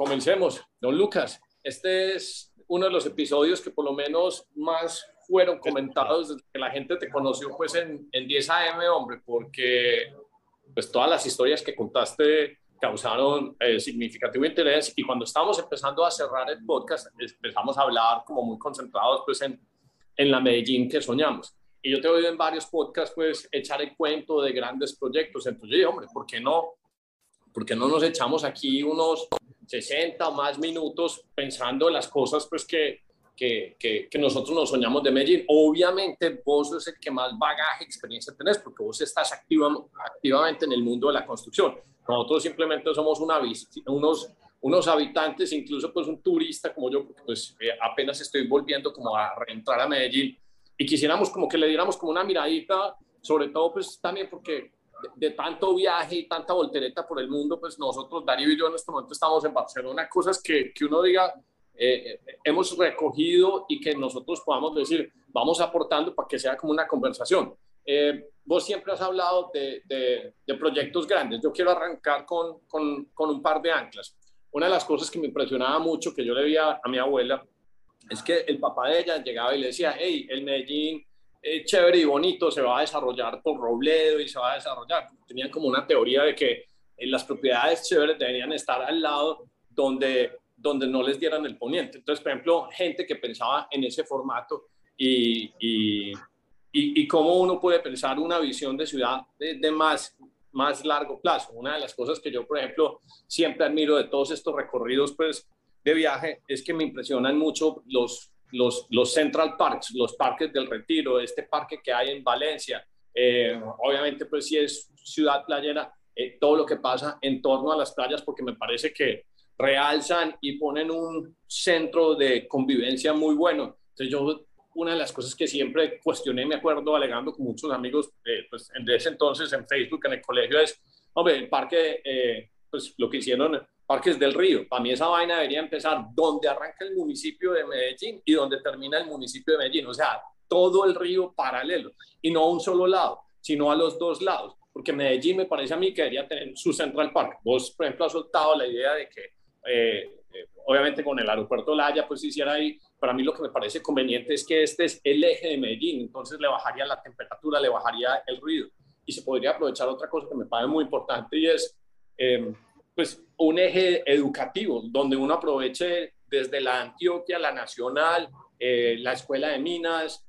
Comencemos. Don Lucas, este es uno de los episodios que por lo menos más fueron comentados desde que la gente te conoció pues en 10 AM, hombre, porque pues todas las historias que contaste causaron significativo interés, y cuando estábamos empezando a cerrar el podcast empezamos a hablar como muy concentrados pues en la Medellín que soñamos. Y yo te he oído en varios podcasts pues echar el cuento de grandes proyectos. Entonces yo dije, hombre, ¿por qué no nos echamos aquí unos 60 o más minutos pensando en las cosas pues que nosotros nos soñamos de Medellín? Obviamente vos es el que más bagaje, experiencia tenés, porque vos estás activamente en el mundo de la construcción. Nosotros simplemente somos unos habitantes, incluso pues un turista como yo, porque pues apenas estoy volviendo como a reentrar a Medellín, y quisiéramos como que le diéramos como una miradita, sobre todo pues también porque de tanto viaje y tanta voltereta por el mundo, pues nosotros, Darío y yo en este momento estamos en Barcelona, cosas que uno diga, hemos recogido y que nosotros podamos decir, vamos aportando para que sea como una conversación. Vos siempre has hablado de proyectos grandes. Yo quiero arrancar con un par de anclas. Una de las cosas que me impresionaba mucho, que yo le vi a mi abuela, es que el papá de ella llegaba y le decía, hey, el Medellín es chévere y bonito, se va a desarrollar por Robledo y se va a desarrollar. Tenían como una teoría de que las propiedades chéveres deberían estar al lado donde no les dieran el poniente. Entonces, por ejemplo, gente que pensaba en ese formato y cómo uno puede pensar una visión de ciudad de más largo plazo. Una de las cosas que yo, por ejemplo, siempre admiro de todos estos recorridos pues, de viaje es que me impresionan mucho los Central Parks, los parques del Retiro, este parque que hay en Valencia. Obviamente, pues si es ciudad playera, todo lo que pasa en torno a las playas, porque me parece que realzan y ponen un centro de convivencia muy bueno. Entonces yo, una de las cosas que siempre cuestioné, me acuerdo, alegando con muchos amigos pues, de ese entonces en Facebook, en el colegio, es, hombre, el parque, pues lo que hicieron, Parques del Río. Para mí esa vaina debería empezar donde arranca el municipio de Medellín y donde termina el municipio de Medellín, o sea, todo el río paralelo, y no a un solo lado, sino a los dos lados, porque Medellín me parece a mí que debería tener su Central Park. Vos, por ejemplo, has soltado la idea de que, obviamente con el aeropuerto Olaya, pues hiciera ahí. Para mí lo que me parece conveniente es que este es el eje de Medellín, entonces le bajaría la temperatura, le bajaría el ruido, y se podría aprovechar otra cosa que me parece muy importante, y es pues un eje educativo, donde uno aproveche desde la Antioquia, la Nacional, la Escuela de Minas,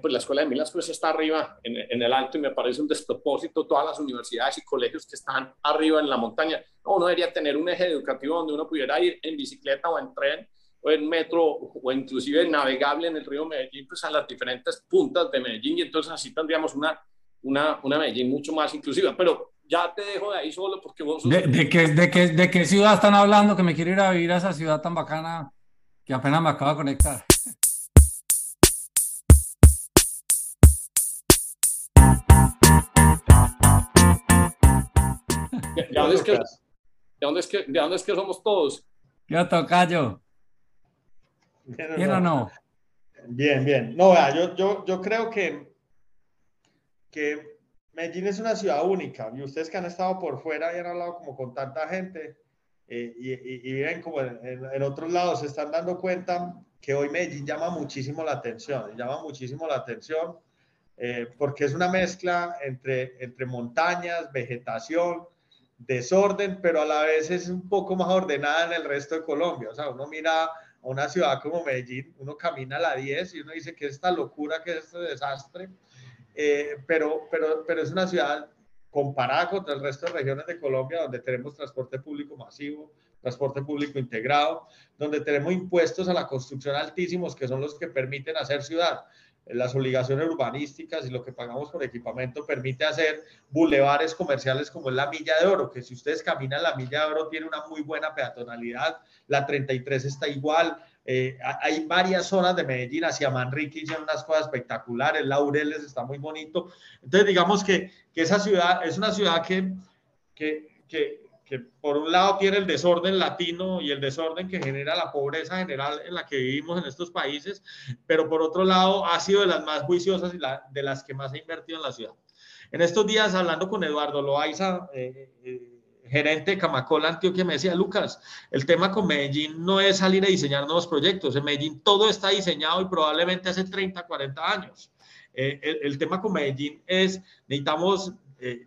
pues la Escuela de Minas pues está arriba en el alto, y me parece un despropósito todas las universidades y colegios que están arriba en la montaña. No, uno debería tener un eje educativo donde uno pudiera ir en bicicleta o en tren, o en metro, o inclusive navegable en el río Medellín, pues a las diferentes puntas de Medellín, y entonces así tendríamos una Medellín mucho más inclusiva. Pero ya te dejo de ahí solo porque vos... sos... ¿De qué ciudad están hablando? Que me quiero ir a vivir a esa ciudad tan bacana que apenas me acabo de conectar. ¿De dónde es que somos todos? Yo tocayo. ¿Bien o no? Bien, bien. No, vea, yo creo que Medellín es una ciudad única, y ustedes que han estado por fuera y han hablado como con tanta gente y viven como en otros lados, se están dando cuenta que hoy Medellín llama muchísimo la atención porque es una mezcla entre montañas, vegetación, desorden, pero a la vez es un poco más ordenada en el resto de Colombia. O sea, uno mira una ciudad como Medellín, uno camina a la 10 y uno dice que esta locura, que este desastre, pero es una ciudad comparada contra el resto de regiones de Colombia, donde tenemos transporte público masivo, transporte público integrado, donde tenemos impuestos a la construcción altísimos, que son los que permiten hacer ciudad. Las obligaciones urbanísticas y lo que pagamos por equipamiento permite hacer bulevares comerciales como es la Milla de Oro, que si ustedes caminan la Milla de Oro tiene una muy buena peatonalidad, la 33 está igual, hay varias zonas de Medellín, hacia Manrique hicieron unas cosas espectaculares, Laureles está muy bonito. Entonces digamos que esa ciudad es una ciudad que por un lado tiene el desorden latino y el desorden que genera la pobreza general en la que vivimos en estos países, pero por otro lado ha sido de las más juiciosas y de las que más ha invertido en la ciudad. En estos días, hablando con Eduardo Loaiza, gerente de Camacol Antioquia me decía, Lucas, el tema con Medellín no es salir a diseñar nuevos proyectos, en Medellín todo está diseñado y probablemente hace 30, 40 años. El tema con Medellín es, necesitamos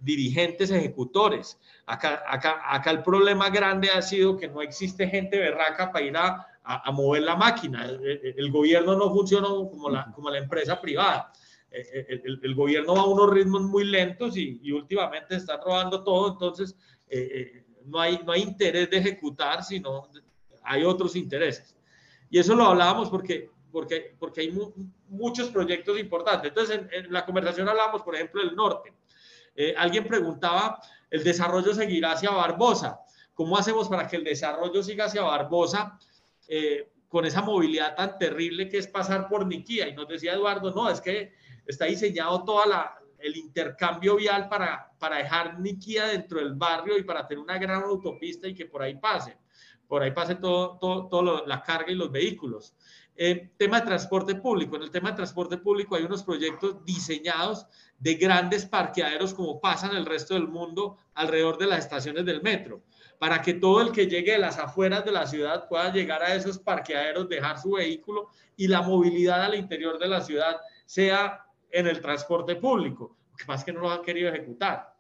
dirigentes ejecutores. Acá el problema grande ha sido que no existe gente berraca para ir a mover la máquina. El gobierno no funciona como la empresa privada. El gobierno va a unos ritmos muy lentos y últimamente están robando todo, entonces no hay interés de ejecutar, sino hay otros intereses. Y eso lo hablábamos porque hay muchos proyectos importantes. Entonces en la conversación hablábamos, por ejemplo, del norte. Alguien preguntaba, ¿el desarrollo seguirá hacia Barbosa? ¿Cómo hacemos para que el desarrollo siga hacia Barbosa? Con esa movilidad tan terrible que es pasar por Niquía, y nos decía Eduardo, no, es que está diseñado todo el intercambio vial para dejar Niquía dentro del barrio y para tener una gran autopista y que por ahí pase toda la carga y los vehículos. Tema de transporte público, en el tema de transporte público hay unos proyectos diseñados de grandes parqueaderos como pasan el resto del mundo alrededor de las estaciones del metro, para que todo el que llegue de las afueras de la ciudad pueda llegar a esos parqueaderos, dejar su vehículo y la movilidad al interior de la ciudad sea en el transporte público. Lo que pasa es que no lo han querido ejecutar.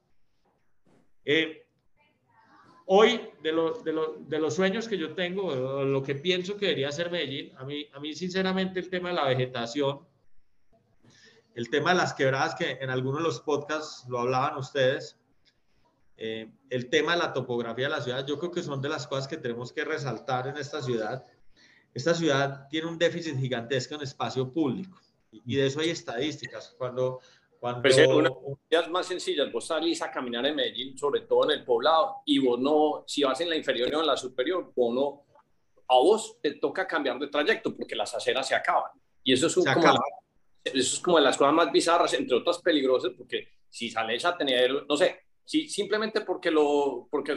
Hoy, de los sueños que yo tengo, lo que pienso que debería hacer Medellín, a mí sinceramente el tema de la vegetación, el tema de las quebradas, que en algunos de los podcasts lo hablaban ustedes, el tema de la topografía de la ciudad, yo creo que son de las cosas que tenemos que resaltar en esta ciudad. Esta ciudad tiene un déficit gigantesco en espacio público y de eso hay estadísticas. Pues es una de las cosas más sencillas, vos salís a caminar en Medellín, sobre todo en el Poblado, y vos no, si vas en la inferior o en la superior, vos no, a vos te toca cambiar de trayecto porque las aceras se acaban. Y eso es como de las cosas más bizarras, entre otras peligrosas, porque si sales a tener, no sé, sí, simplemente porque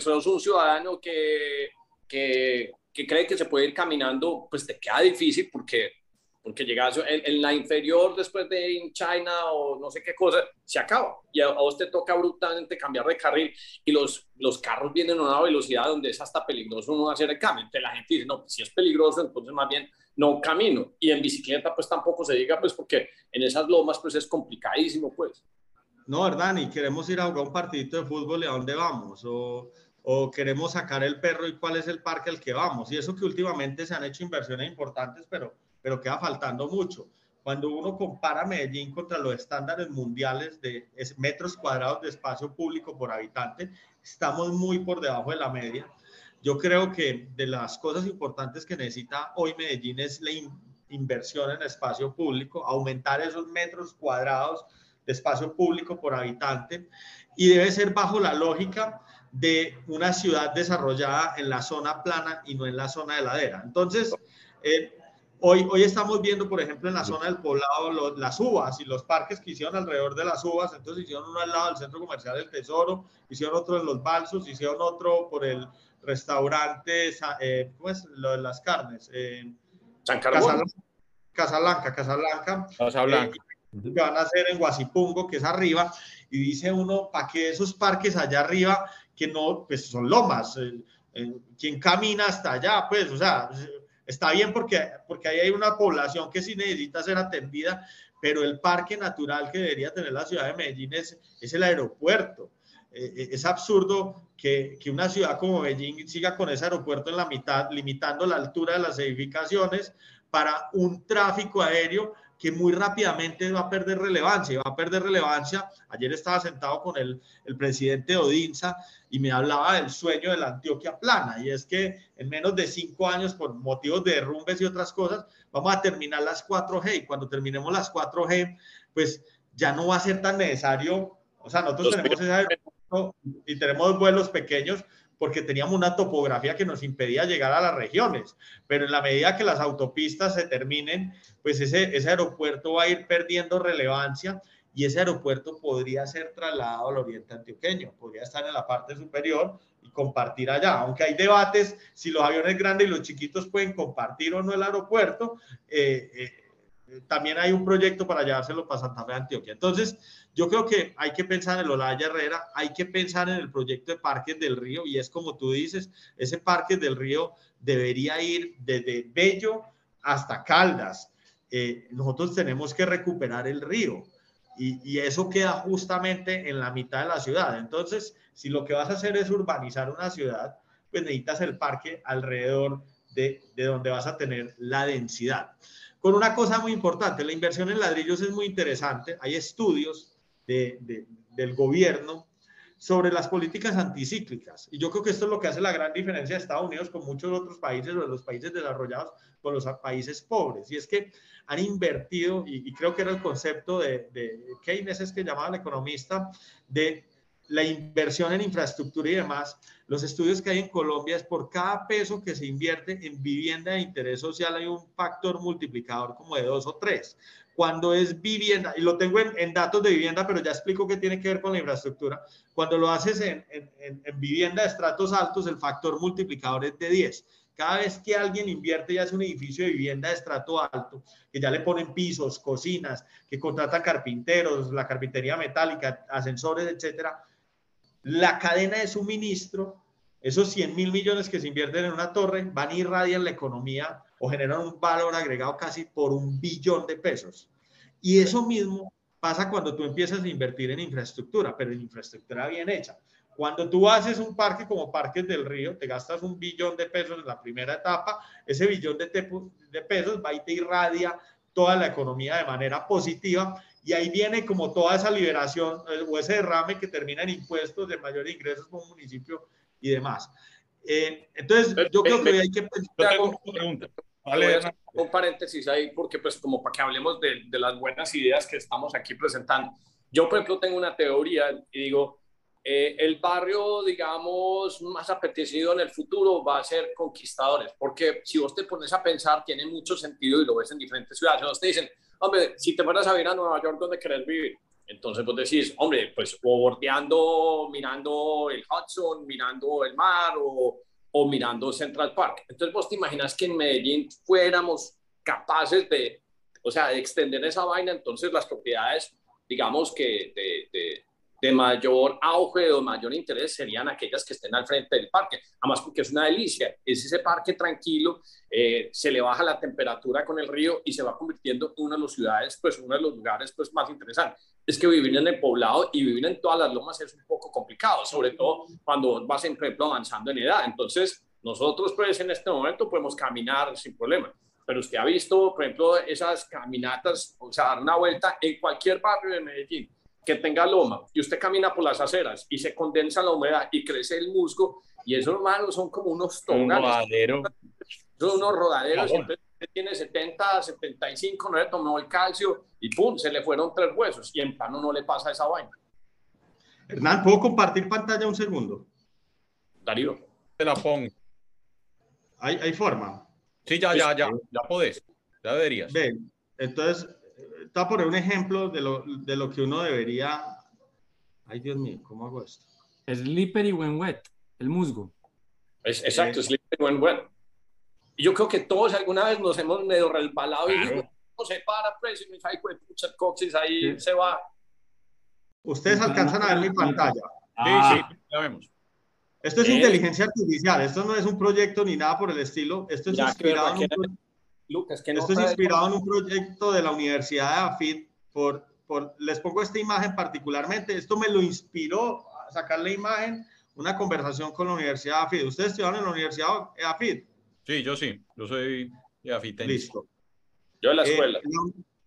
sos un ciudadano que cree que se puede ir caminando, pues te queda difícil porque llegas en la inferior después de in China o no sé qué cosa, se acaba. Y a vos te toca brutalmente cambiar de carril y los carros vienen a una velocidad donde es hasta peligroso uno hacer el cambio. Entonces la gente dice, no, pues si es peligroso, entonces más bien no camino. Y en bicicleta pues tampoco se diga, pues porque en esas lomas pues es complicadísimo pues. No, Hernán, queremos ir a jugar un partidito de fútbol, ¿y a dónde vamos? O queremos sacar el perro, ¿y cuál es el parque al que vamos? Y eso que últimamente se han hecho inversiones importantes, pero queda faltando mucho. Cuando uno compara Medellín contra los estándares mundiales de metros cuadrados de espacio público por habitante, estamos muy por debajo de la media. Yo creo que de las cosas importantes que necesita hoy Medellín es la inversión en espacio público, aumentar esos metros cuadrados de espacio público por habitante, y debe ser bajo la lógica de una ciudad desarrollada en la zona plana y no en la zona de ladera. Entonces, hoy estamos viendo, por ejemplo, en la zona del Poblado, las uvas y los parques que hicieron alrededor de las uvas. Entonces hicieron uno al lado del Centro Comercial del Tesoro, hicieron otro en Los Balsos, hicieron otro por el restaurante, pues, lo de las carnes. San Carbón. Casablanca. Que van a hacer en Guasipungo, que es arriba, y dice uno, ¿para qué esos parques allá arriba que no, pues son lomas? ¿Quién camina hasta allá? Pues, o sea, está bien porque ahí hay una población que sí necesita ser atendida, pero el parque natural que debería tener la ciudad de Medellín es el aeropuerto. Es absurdo que una ciudad como Medellín siga con ese aeropuerto en la mitad, limitando la altura de las edificaciones para un tráfico aéreo que muy rápidamente va a perder relevancia, Ayer estaba sentado con el presidente de Odinza y me hablaba del sueño de la Antioquia plana, y es que en menos de 5 años, por motivos de derrumbes y otras cosas, vamos a terminar las 4G, y cuando terminemos las 4G, pues ya no va a ser tan necesario, o sea, nosotros tenemos ese aeropuerto y tenemos vuelos pequeños, porque teníamos una topografía que nos impedía llegar a las regiones, pero en la medida que las autopistas se terminen, pues ese aeropuerto va a ir perdiendo relevancia, y ese aeropuerto podría ser trasladado al Oriente antioqueño, podría estar en la parte superior y compartir allá, aunque hay debates si los aviones grandes y los chiquitos pueden compartir o no el aeropuerto. También hay un proyecto para llevárselo para Santa Fe de Antioquia. Entonces, yo creo que hay que pensar en el Olaya Herrera, hay que pensar en el proyecto de Parques del Río, y es como tú dices, ese Parques del Río debería ir desde Bello hasta Caldas. Nosotros tenemos que recuperar el río, y eso queda justamente en la mitad de la ciudad. Entonces, si lo que vas a hacer es urbanizar una ciudad, pues necesitas el parque alrededor de donde vas a tener la densidad. Con una cosa muy importante, la inversión en ladrillos es muy interesante. Hay estudios del gobierno sobre las políticas anticíclicas. Y yo creo que esto es lo que hace la gran diferencia de Estados Unidos con muchos otros países, o de los países desarrollados con los países pobres. Y es que han invertido, y creo que era el concepto de Keynes, es que llamaba el economista, de la inversión en infraestructura y demás. Los estudios que hay en Colombia es por cada peso que se invierte en vivienda de interés social hay un factor multiplicador como de 2 o 3. Cuando es vivienda, y lo tengo en datos de vivienda, pero ya explico qué tiene que ver con la infraestructura, cuando lo haces en vivienda de estratos altos, el factor multiplicador es de 10. Cada vez que alguien invierte y hace un edificio de vivienda de estrato alto, que ya le ponen pisos, cocinas, que contratan carpinteros, la carpintería metálica, ascensores, etcétera, la cadena de suministro, esos 100.000 millones que se invierten en una torre, van a irradiar la economía o generan un valor agregado casi por 1 billón de pesos. Y eso mismo pasa cuando tú empiezas a invertir en infraestructura, pero en infraestructura bien hecha. Cuando tú haces un parque como Parques del Río, te gastas 1 billón de pesos en la primera etapa, ese billón de pesos va y te irradia toda la economía de manera positiva. Y ahí viene como toda esa liberación o ese derrame que termina en impuestos de mayores ingresos como municipio y demás. Entonces, yo creo que hay que pensar... Un paréntesis ahí, porque pues como para que hablemos de las buenas ideas que estamos aquí presentando. Yo, por ejemplo, tengo una teoría y digo, el barrio, digamos, más apetecido en el futuro va a ser Conquistadores, porque si vos te pones a pensar, tiene mucho sentido y lo ves en diferentes ciudades. Entonces te dicen, hombre, si te fueras a ir a Nueva York, ¿dónde querés vivir? Entonces vos decís, hombre, pues o bordeando, mirando el Hudson, mirando el mar o mirando Central Park. Entonces vos te imaginas que en Medellín fuéramos capaces de, o sea, de extender esa vaina. Entonces las propiedades, digamos que de mayor auge o mayor interés serían aquellas que estén al frente del parque. Además, porque es una delicia, es ese parque tranquilo, se le baja la temperatura con el río y se va convirtiendo en uno de los lugares pues, más interesantes. Es que vivir en el Poblado y vivir en todas las lomas es un poco complicado, sobre todo cuando vas, por ejemplo, avanzando en edad. Entonces, nosotros pues, en este momento podemos caminar sin problema. Pero usted ha visto, por ejemplo, esas caminatas, o sea, dar una vuelta en cualquier barrio de Medellín que tenga loma, y usted camina por las aceras y se condensa la humedad y crece el musgo, y esos hermanos son como unos toboganes, son unos rodaderos, siempre tiene 70, 75, no le tomó el calcio y pum, se le fueron 3 huesos, y en plano no le pasa esa vaina. Hernán, ¿puedo compartir pantalla un segundo? Darío, te la pongo. ¿Hay forma? Sí, ya podés, ya deberías. Bien, entonces... Te voy a poner un ejemplo de lo que uno debería... Ay, Dios mío, ¿cómo hago esto? Slippery when wet, el musgo. Exacto, slippery when wet. Yo creo que todos alguna vez nos hemos medio resbalado, claro. Y no se para, preso, y me sale con muchas coxis ahí, sí. Se va. Ustedes alcanzan a ver mi pantalla. Sí, la vemos. Esto es inteligencia artificial, esto no es un proyecto ni nada por el estilo, esto es inspirado en un... Lucas, que no esto es inspirado en un proyecto de la Universidad de EAFIT. Les pongo esta imagen particularmente. Esto me lo inspiró a sacar la imagen, una conversación con la Universidad de EAFIT. ¿Ustedes estudiaron en la Universidad de EAFIT? Sí. Yo soy EAFITense. Listo. Yo en la escuela.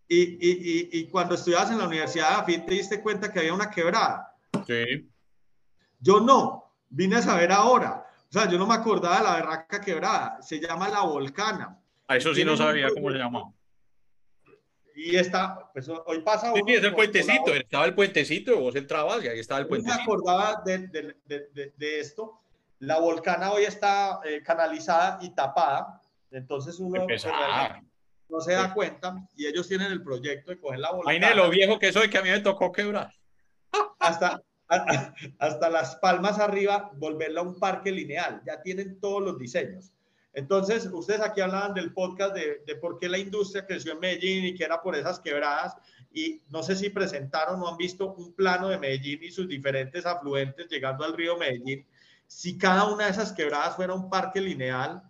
Y cuando estudiabas en la Universidad de EAFIT, ¿te diste cuenta que había una quebrada? Sí. Yo no. Vine a saber ahora. O sea, yo no me acordaba de la berraca quebrada. Se llama La Volcana. A eso sí no sabía cómo se llamaba. Y está, pues hoy pasa uno. Sí, es el puentecito, estaba el puentecito, vos entrabas y ahí estaba el puentecito. Me acordaba de esto. La Volcana hoy está canalizada y tapada, entonces uno no se da cuenta, y ellos tienen el proyecto de coger La Volcana. Ay, de lo viejo que soy, que a mí me tocó quebrar. Hasta Las Palmas arriba, volverla a un parque lineal, ya tienen todos los diseños. Entonces, ustedes aquí hablaban del podcast de por qué la industria creció en Medellín y que era por esas quebradas, y no sé si presentaron o han visto un plano de Medellín y sus diferentes afluentes llegando al río Medellín. Si cada una de esas quebradas fuera un parque lineal,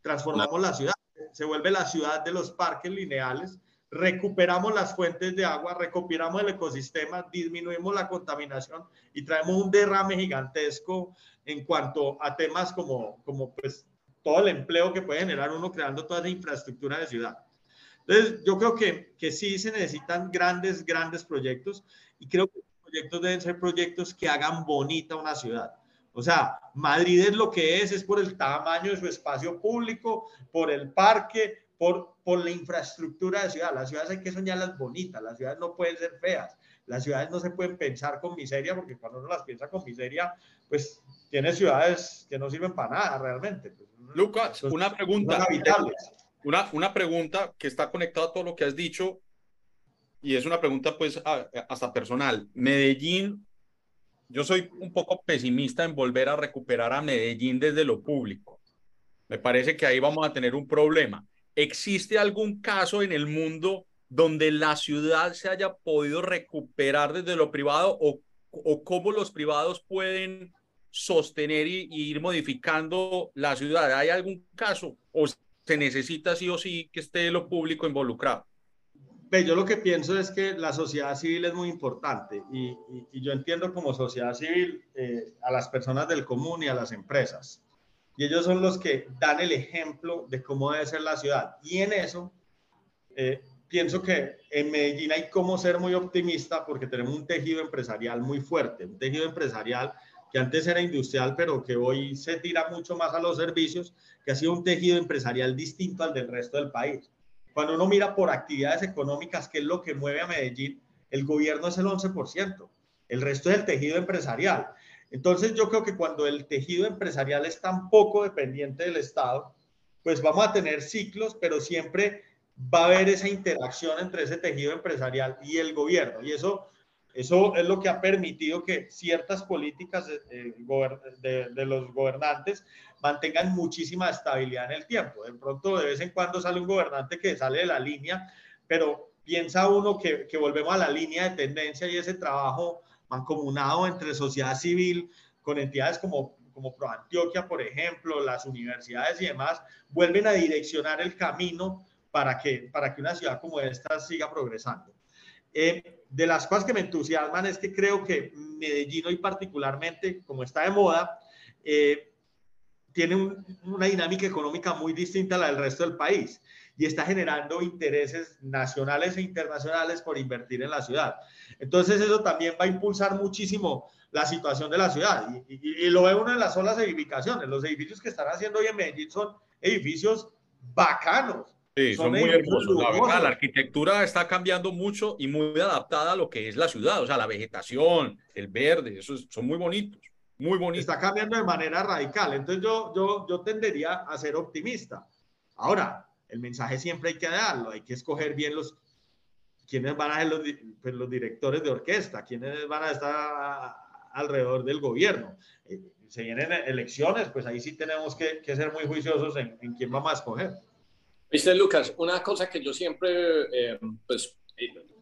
transformamos la ciudad, se vuelve la ciudad de los parques lineales, recuperamos las fuentes de agua, recuperamos el ecosistema, disminuimos la contaminación y traemos un derrame gigantesco en cuanto a temas como pues todo el empleo que puede generar uno creando toda la infraestructura de ciudad. Entonces, yo creo que sí se necesitan grandes, grandes proyectos, y creo que los proyectos deben ser proyectos que hagan bonita una ciudad. O sea, Madrid es lo que es por el tamaño de su espacio público, por el parque, por la infraestructura de ciudad. Las ciudades hay que soñarlas bonitas, las ciudades no pueden ser feas, las ciudades no se pueden pensar con miseria, porque cuando uno las piensa con miseria, pues tiene ciudades que no sirven para nada realmente. Pues, Lucas, una pregunta. Una pregunta que está conectada a todo lo que has dicho, y es una pregunta pues hasta personal. Medellín, yo soy un poco pesimista en volver a recuperar a Medellín desde lo público. Me parece que ahí vamos a tener un problema. ¿Existe algún caso en el mundo donde la ciudad se haya podido recuperar desde lo privado, o cómo los privados pueden sostener y ir modificando la ciudad? ¿Hay algún caso? ¿O se necesita sí o sí que esté lo público involucrado? Yo lo que pienso es que la sociedad civil es muy importante, y yo entiendo como sociedad civil a las personas del común y a las empresas, y ellos son los que dan el ejemplo de cómo debe ser la ciudad, y en eso pienso que en Medellín hay como ser muy optimista, porque tenemos un tejido empresarial muy fuerte, un tejido empresarial que antes era industrial, pero que hoy se tira mucho más a los servicios, que ha sido un tejido empresarial distinto al del resto del país. Cuando uno mira por actividades económicas, que es lo que mueve a Medellín, el gobierno es el 11%, el resto es el tejido empresarial. Entonces yo creo que cuando el tejido empresarial es tan poco dependiente del Estado, pues vamos a tener ciclos, pero siempre va a haber esa interacción entre ese tejido empresarial y el gobierno, y eso es lo que ha permitido que ciertas políticas de los gobernantes mantengan muchísima estabilidad en el tiempo. De pronto, de vez en cuando sale un gobernante que sale de la línea, pero piensa uno que volvemos a la línea de tendencia, y ese trabajo mancomunado entre sociedad civil, con entidades como ProAntioquia, por ejemplo, las universidades y demás, vuelven a direccionar el camino para que una ciudad como esta siga progresando. De las cosas que me entusiasman es que creo que Medellín hoy particularmente, como está de moda, tiene una dinámica económica muy distinta a la del resto del país, y está generando intereses nacionales e internacionales por invertir en la ciudad. Entonces eso también va a impulsar muchísimo la situación de la ciudad, y lo ve uno en las solas edificaciones. Los edificios que están haciendo hoy en Medellín son edificios bacanos. Sí, son muy hermosos, la verdad. La arquitectura está cambiando mucho y muy adaptada a lo que es la ciudad, o sea, la vegetación, el verde, esos son muy bonitos, muy bonitos. Está cambiando de manera radical, entonces yo tendería a ser optimista. Ahora, el mensaje siempre hay que darlo, hay que escoger bien quiénes van a ser los directores de orquesta, quiénes van a estar alrededor del gobierno. Se vienen elecciones, pues ahí sí tenemos que ser muy juiciosos en quién vamos a escoger. Viste, Lucas, una cosa que yo siempre,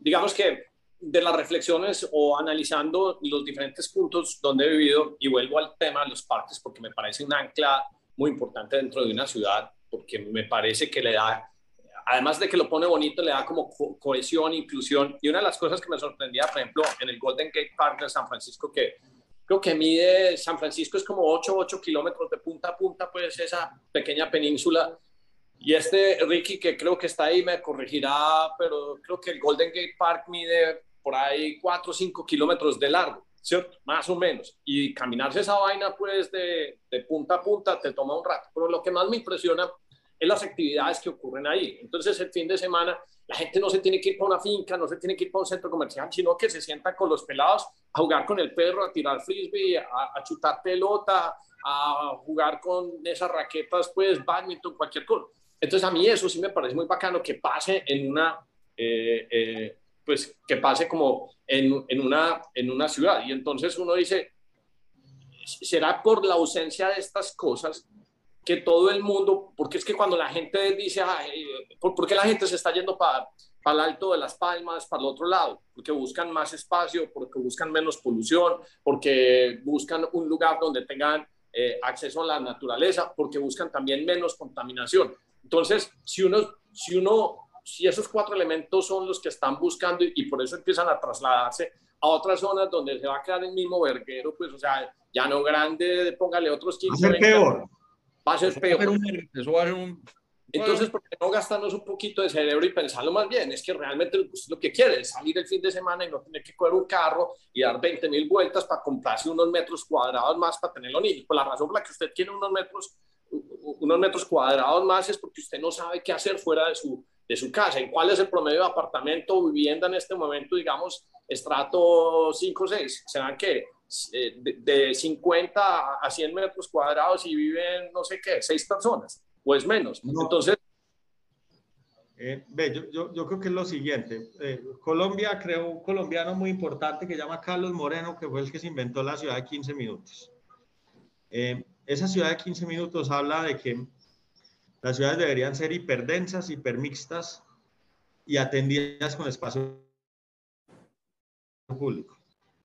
digamos que de las reflexiones o analizando los diferentes puntos donde he vivido, y vuelvo al tema de los parques porque me parece un ancla muy importante dentro de una ciudad, porque me parece que le da, además de que lo pone bonito, le da como cohesión, inclusión. Y una de las cosas que me sorprendía, por ejemplo, en el Golden Gate Park de San Francisco, que creo que mide, San Francisco es como 8 kilómetros de punta a punta, pues esa pequeña península. Y este Ricky, que creo que está ahí, me corregirá, pero creo que el Golden Gate Park mide por ahí 4 o 5 kilómetros de largo, ¿cierto? Más o menos. Y caminarse esa vaina, pues, de punta a punta te toma un rato. Pero lo que más me impresiona es las actividades que ocurren ahí. Entonces, el fin de semana, la gente no se tiene que ir para una finca, no se tiene que ir para un centro comercial, sino que se sientan con los pelados a jugar con el perro, a tirar frisbee, a chutar pelota, a jugar con esas raquetas, pues, bádminton, cualquier cosa. Entonces a mí eso sí me parece muy bacano que pase en una, pues que pase como en una ciudad. Y entonces uno dice, ¿será por la ausencia de estas cosas que todo el mundo, porque es que cuando la gente dice, ¿por qué la gente se está yendo para el Alto de Las Palmas, para el otro lado? Porque buscan más espacio, porque buscan menos polución, porque buscan un lugar donde tengan acceso a la naturaleza, porque buscan también menos contaminación. Entonces, si esos cuatro elementos son los que están buscando y por eso empiezan a trasladarse a otras zonas donde se va a quedar el mismo verguero, pues, o sea, Llano Grande, póngale otros 15. Va a ser peor. Va a ser peor. Entonces, ¿por qué no gastarnos un poquito de cerebro y pensarlo más bien? Es que realmente lo que quiere es salir el fin de semana y no tener que coger un carro y dar 20.000 vueltas para comprarse unos metros cuadrados más para tenerlo nítido. La razón por la que usted tiene unos metros cuadrados más es porque usted no sabe qué hacer fuera de su casa. ¿En cuál es el promedio de apartamento o vivienda en este momento, digamos, estrato 5 o 6? ¿Serán que de 50 a 100 metros cuadrados y viven, no sé qué, 6 personas? Pues menos. No. Entonces, yo creo que es lo siguiente. Colombia creó un colombiano muy importante que se llama Carlos Moreno, que fue el que se inventó la ciudad de 15 minutos. Esa ciudad de 15 minutos habla de que las ciudades deberían ser hiperdensas, hipermixtas y atendidas con espacio público.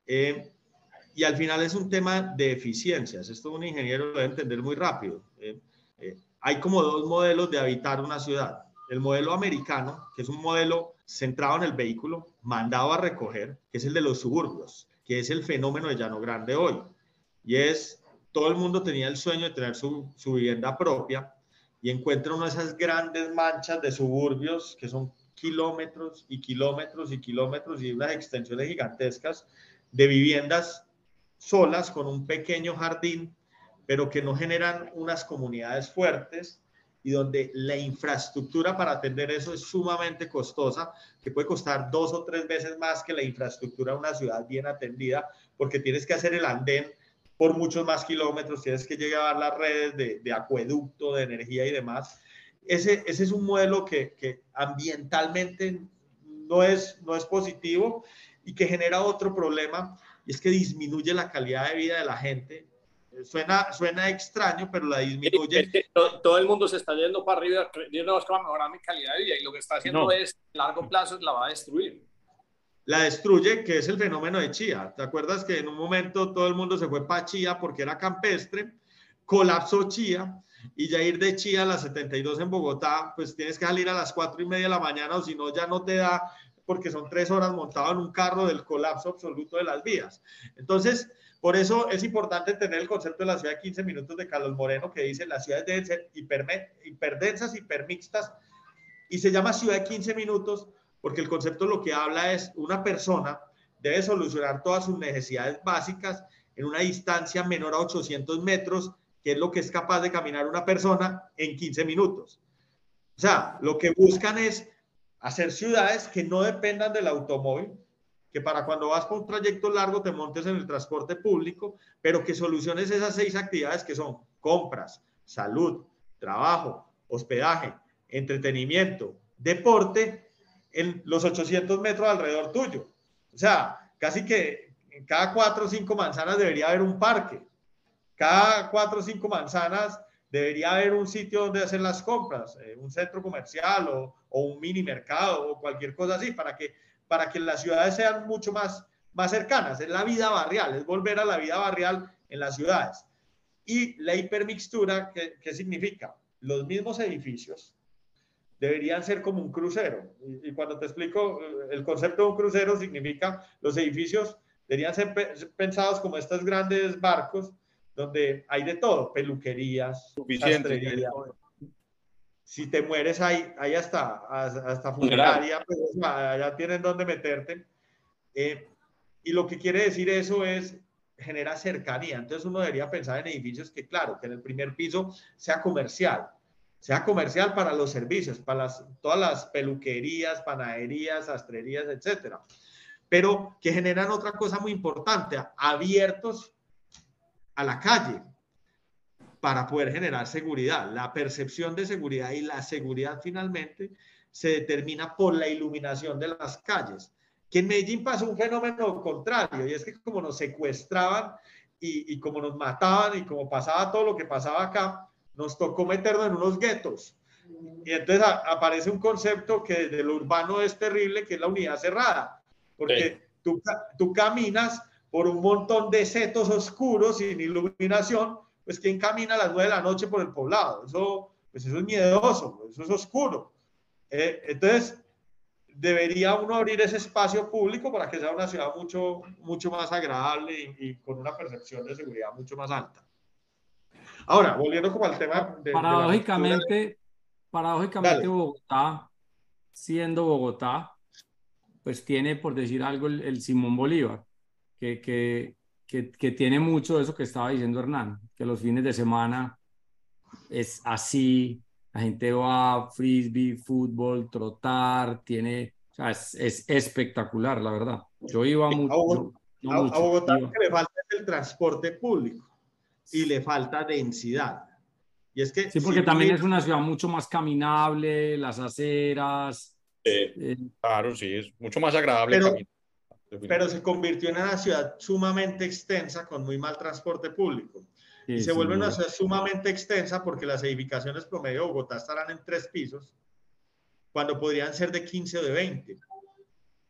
Y al final es un tema de eficiencias. Esto un ingeniero lo debe entender muy rápido. Hay como dos modelos de habitar una ciudad. El modelo americano, que es un modelo centrado en el vehículo, mandado a recoger, que es el de los suburbios, que es el fenómeno de Llano Grande hoy. Y es, todo el mundo tenía el sueño de tener su vivienda propia y encuentra una de esas grandes manchas de suburbios que son kilómetros y kilómetros y kilómetros y unas extensiones gigantescas de viviendas solas con un pequeño jardín, pero que no generan unas comunidades fuertes y donde la infraestructura para atender eso es sumamente costosa, que puede costar 2 o 3 veces más que la infraestructura de una ciudad bien atendida, porque tienes que hacer el andén por muchos más kilómetros, tienes que llevar las redes de acueducto, de energía y demás. Ese es un modelo que ambientalmente no es positivo y que genera otro problema, y es que disminuye la calidad de vida de la gente. Suena extraño, pero la disminuye. Todo el mundo se está yendo para arriba, creyendo que va a mejorar mi calidad de vida, y lo que está haciendo es, a largo plazo, la va a destruir. La destruye, que es el fenómeno de Chía. ¿Te acuerdas que en un momento todo el mundo se fue para Chía porque era campestre? Colapsó Chía, y ya ir de Chía a las 72 en Bogotá, pues tienes que salir a las 4:30 de la mañana, o si no, ya no te da, porque son 3 horas montado en un carro del colapso absoluto de las vías. Entonces, por eso es importante tener el concepto de la ciudad de 15 minutos de Carlos Moreno, que dice las ciudades deben ser hiperdensas, hipermixtas, y se llama ciudad de 15 minutos porque el concepto lo que habla es una persona debe solucionar todas sus necesidades básicas en una distancia menor a 800 metros, que es lo que es capaz de caminar una persona en 15 minutos. O sea, lo que buscan es hacer ciudades que no dependan del automóvil, que para cuando vas por un trayecto largo te montes en el transporte público, pero que soluciones esas 6 actividades que son compras, salud, trabajo, hospedaje, entretenimiento, deporte, en los 800 metros alrededor tuyo. O sea, casi que en cada 4 o 5 manzanas debería haber un parque, cada 4 o 5 manzanas debería haber un sitio donde hacer las compras, un centro comercial o un mini mercado o cualquier cosa así, para que las ciudades sean mucho más cercanas. Es la vida barrial, es volver a la vida barrial en las ciudades. Y la hipermixtura, ¿qué significa? Los mismos edificios deberían ser como un crucero. Y cuando te explico el concepto de un crucero, significa los edificios deberían ser pensados como estos grandes barcos donde hay de todo, peluquerías, sastrería. Si te mueres, hay hasta funeraria, pues, ya tienen donde meterte. Y lo que quiere decir eso es generar cercanía. Entonces uno debería pensar en edificios que, claro, que en el primer piso sea comercial para los servicios, para todas las peluquerías, panaderías, sastrerías, etcétera. Pero que generan otra cosa muy importante, abiertos a la calle, para poder generar seguridad. La percepción de seguridad y la seguridad finalmente se determina por la iluminación de las calles. Que en Medellín pasó un fenómeno contrario, y es que como nos secuestraban y como nos mataban y como pasaba todo lo que pasaba acá, nos tocó meternos en unos guetos. Y entonces aparece un concepto que desde lo urbano es terrible, que es la unidad cerrada. Porque sí, tú caminas por un montón de setos oscuros sin iluminación. Pues ¿quién camina a las 9 de la noche por el poblado? Eso, pues eso es miedoso, eso es oscuro. Entonces debería uno abrir ese espacio público para que sea una ciudad mucho más agradable y con una percepción de seguridad mucho más alta. Ahora, volviendo como al tema de, paradójicamente, Bogotá, siendo Bogotá, pues tiene, por decir algo, el Simón Bolívar, que tiene mucho de eso que estaba diciendo Hernán, que los fines de semana es así. La gente va a frisbee, fútbol, trotar, tiene... O sea, es espectacular, la verdad. Yo iba mucho. A Bogotá lo que le falta es el transporte público y le falta densidad. Y es que, sí, porque si también es una ciudad mucho más caminable, las aceras... claro, sí, es mucho más agradable. Pero se convirtió en una ciudad sumamente extensa con muy mal transporte público. Sí, y se vuelve una ciudad sumamente extensa porque las edificaciones promedio de Bogotá estarán en 3 pisos, cuando podrían ser de 15 o de 20.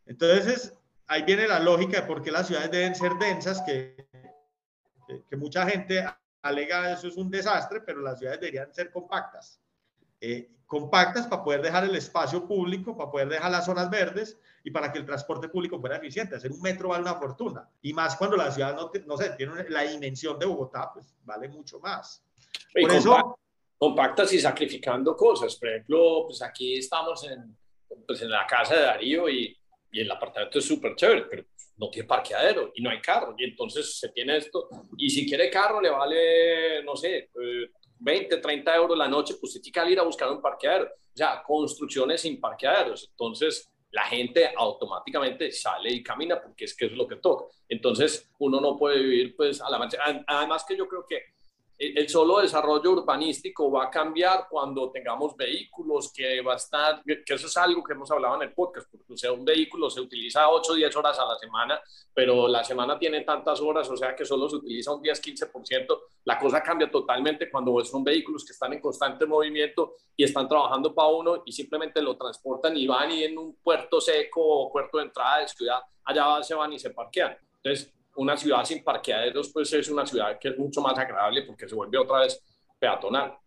Entonces, ahí viene la lógica de por qué las ciudades deben ser densas, que mucha gente alega eso es un desastre, pero las ciudades deberían ser compactas. Compactas para poder dejar el espacio público, para poder dejar las zonas verdes y para que el transporte público fuera eficiente. Hacer un metro vale una fortuna, y más cuando la ciudad tiene la dimensión de Bogotá, pues vale mucho más. Y por eso compactas y sacrificando cosas. Por ejemplo, pues aquí estamos en la casa de Darío y el apartamento es súper chévere, pero no tiene parqueadero y no hay carro, y entonces se tiene esto, y si quiere carro le vale, no sé, 20, 30 euros la noche, pues se tiene que ir a buscar un parqueadero. O sea, construcciones sin parqueaderos. Entonces, la gente automáticamente sale y camina porque es que es lo que toca. Entonces, uno no puede vivir pues a la mancha. Además que yo creo que el solo desarrollo urbanístico va a cambiar cuando tengamos vehículos que va a estar, que eso es algo que hemos hablado en el podcast, porque o sea, un vehículo se utiliza 8 o 10 horas a la semana, pero la semana tiene tantas horas, o sea que solo se utiliza un 10-15%, la cosa cambia totalmente cuando son vehículos que están en constante movimiento y están trabajando para uno y simplemente lo transportan y van y en un puerto seco o puerto de entrada de ciudad, allá se van y se parquean. Entonces, una ciudad sin parqueaderos pues es una ciudad que es mucho más agradable porque se vuelve otra vez peatonal.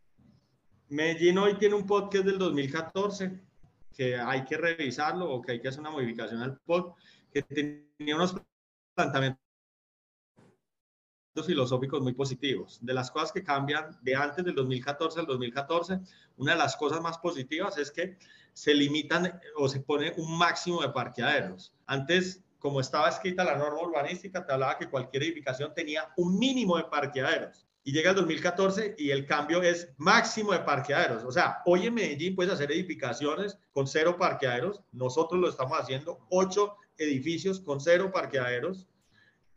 Medellín hoy tiene un podcast del 2014 que hay que revisarlo o que hay que hacer una modificación al podcast, que tenía unos planteamientos filosóficos muy positivos. De las cosas que cambian de antes del 2014 al 2014, una de las cosas más positivas es que se limitan o se pone un máximo de parqueaderos. Antes, como estaba escrita la norma urbanística, te hablaba que cualquier edificación tenía un mínimo de parqueaderos. Y llega el 2014 y el cambio es máximo de parqueaderos. O sea, hoy en Medellín puedes hacer edificaciones con 0 parqueaderos. Nosotros lo estamos haciendo, 8 edificios con 0 parqueaderos.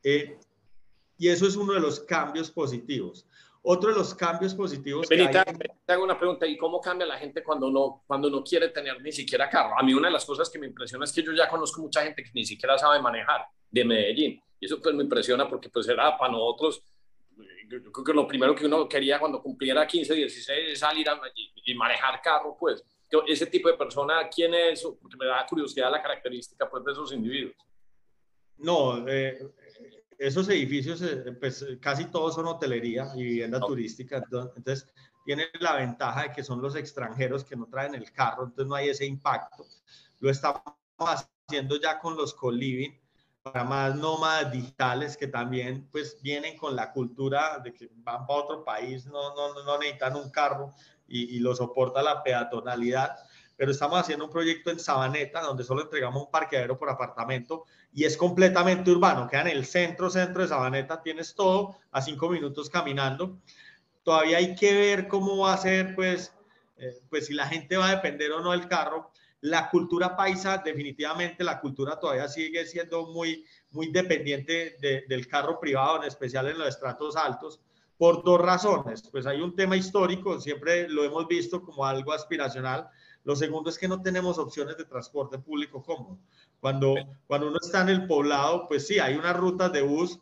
Y eso es uno de los cambios positivos. Otro de los cambios positivos... Benita, que hay... Te hago una pregunta. ¿Y cómo cambia la gente cuando no quiere tener ni siquiera carro? A mí una de las cosas que me impresiona es que yo ya conozco mucha gente que ni siquiera sabe manejar de Medellín. Y eso pues me impresiona porque pues era para nosotros... Yo creo que lo primero que uno quería cuando cumpliera 15, 16 es salir y manejar carro, pues. Ese tipo de persona, ¿quién es? Porque me da curiosidad la característica pues de esos individuos. No, esos edificios, pues, casi todos son hotelería y vivienda turística, entonces tienen la ventaja de que son los extranjeros que no traen el carro, entonces no hay ese impacto. Lo estamos haciendo ya con los co-living para más nómadas digitales que también pues vienen con la cultura de que van para otro país, no necesitan un carro y lo soporta la peatonalidad. Pero estamos haciendo un proyecto en Sabaneta donde solo entregamos un parqueadero por apartamento y es completamente urbano. Queda en el centro de Sabaneta, tienes todo a 5 minutos caminando. Todavía hay que ver cómo va a ser, pues si la gente va a depender o no del carro. La cultura paisa, definitivamente la cultura todavía sigue siendo muy dependiente del carro privado, en especial en los estratos altos. Por 2 razones. Pues hay un tema histórico, siempre lo hemos visto como algo aspiracional. Lo segundo es que no tenemos opciones de transporte público cómodo. Cuando uno está en el poblado, pues sí, hay unas rutas de bus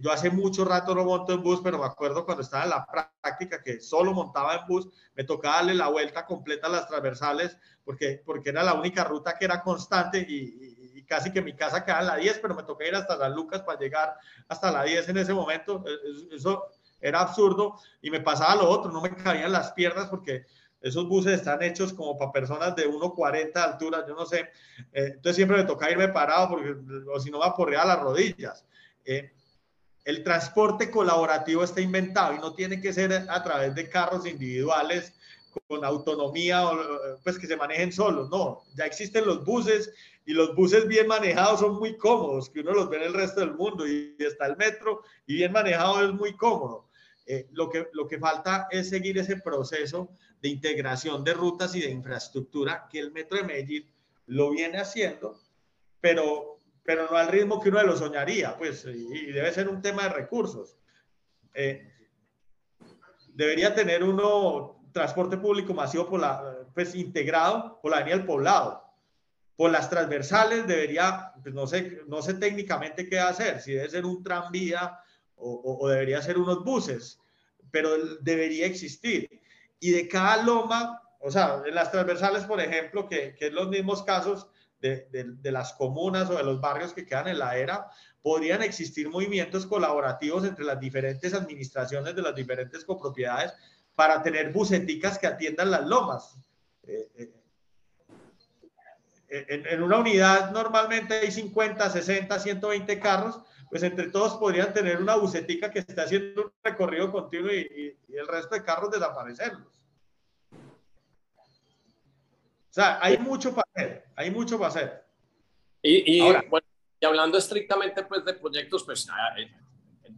Yo hace mucho rato no monto en bus, pero me acuerdo cuando estaba en la práctica que solo montaba en bus, me tocaba darle la vuelta completa a las transversales porque era la única ruta que era constante y casi que mi casa quedaba en la 10, pero me tocaba ir hasta San Lucas para llegar hasta la 10 en ese momento. Eso era absurdo y me pasaba lo otro, no me cabían las piernas porque esos buses están hechos como para personas de 1,40 de altura, yo no sé. Entonces siempre me tocaba irme parado porque, o si no, me aporreaba las rodillas. El transporte colaborativo está inventado y no tiene que ser a través de carros individuales con autonomía, pues que se manejen solos, no, ya existen los buses y los buses bien manejados son muy cómodos, que uno los ve en el resto del mundo y está el metro y bien manejado es muy cómodo. Lo que falta es seguir ese proceso de integración de rutas y de infraestructura que el metro de Medellín lo viene haciendo, pero no al ritmo que uno lo soñaría, pues, y debe ser un tema de recursos. Debería tener uno transporte público masivo por la, pues, integrado por la avenida El Poblado. Por las transversales debería, pues, no sé técnicamente qué hacer, si debe ser un tranvía o debería ser unos buses, pero debería existir. Y de cada loma, o sea, en las transversales, por ejemplo, que en los mismos casos de las comunas o de los barrios que quedan en la era, podrían existir movimientos colaborativos entre las diferentes administraciones de las diferentes copropiedades para tener buseticas que atiendan las lomas. En una unidad normalmente hay 50, 60, 120 carros, pues entre todos podrían tener una busetica que está haciendo un recorrido continuo y el resto de carros desaparecerlos. O sea, hay mucho para hacer, hay mucho para hacer. Ahora, bueno, y hablando estrictamente, pues, de proyectos, pues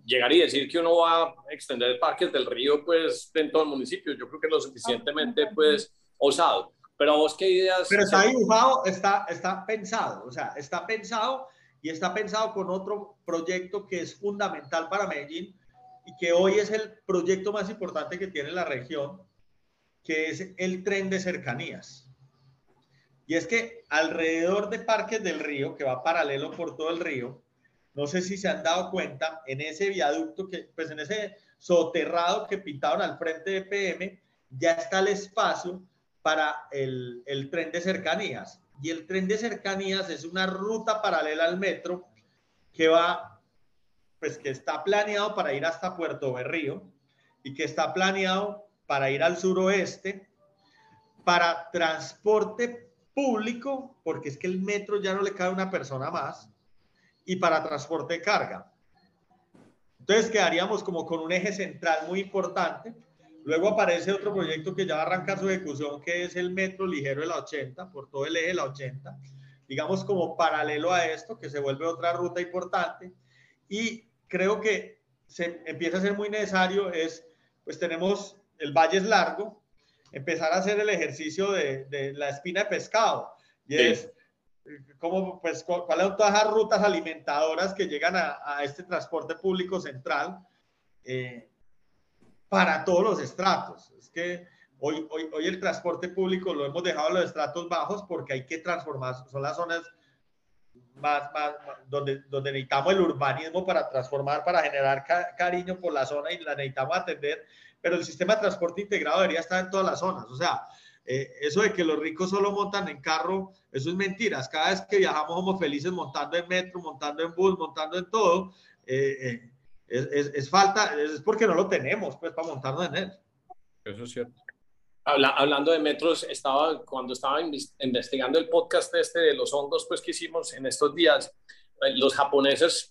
llegar y decir que uno va a extender parques del río, pues, en todo el municipio, yo creo que es lo suficientemente, pues, osado. Pero vos, ¿qué ideas? Pero está dibujado, está pensado, o sea, está pensado y está pensado con otro proyecto que es fundamental para Medellín y que hoy es el proyecto más importante que tiene la región, que es el tren de cercanías. Y es que alrededor de Parques del Río, que va paralelo por todo el río, no sé si se han dado cuenta, en ese viaducto, pues en ese soterrado que pintaron al frente de EPM, ya está el espacio para el tren de cercanías. Y el tren de cercanías es una ruta paralela al metro que va, pues que está planeado para ir hasta Puerto Berrío y que está planeado para ir al suroeste, para transporte público, porque es que el metro ya no le cabe una persona más, y para transporte de carga. Entonces quedaríamos como con un eje central muy importante. Luego aparece otro proyecto que ya va a arrancar su ejecución, que es el metro ligero de la 80, por todo el eje de la 80, digamos como paralelo a esto, que se vuelve otra ruta importante. Y creo que se empieza a ser muy necesario, pues tenemos el Valle es largo, empezar a hacer el ejercicio de la espina de pescado, y es como, pues, cuáles son todas las rutas alimentadoras que llegan a este transporte público central para todos los estratos. Es que hoy el transporte público lo hemos dejado en los estratos bajos porque hay que transformar, son las zonas más donde necesitamos el urbanismo para transformar, para generar cariño por la zona, y la necesitamos atender, pero el sistema de transporte integrado debería estar en todas las zonas. O sea, eso de que los ricos solo montan en carro, eso es mentira. Cada vez que viajamos somos felices montando en metro, montando en bus, montando en todo. Es porque no lo tenemos, pues, para montarnos en él. Eso es cierto. Hablando de metros, cuando estaba investigando el podcast de los hongos, pues, que hicimos en estos días, los japoneses,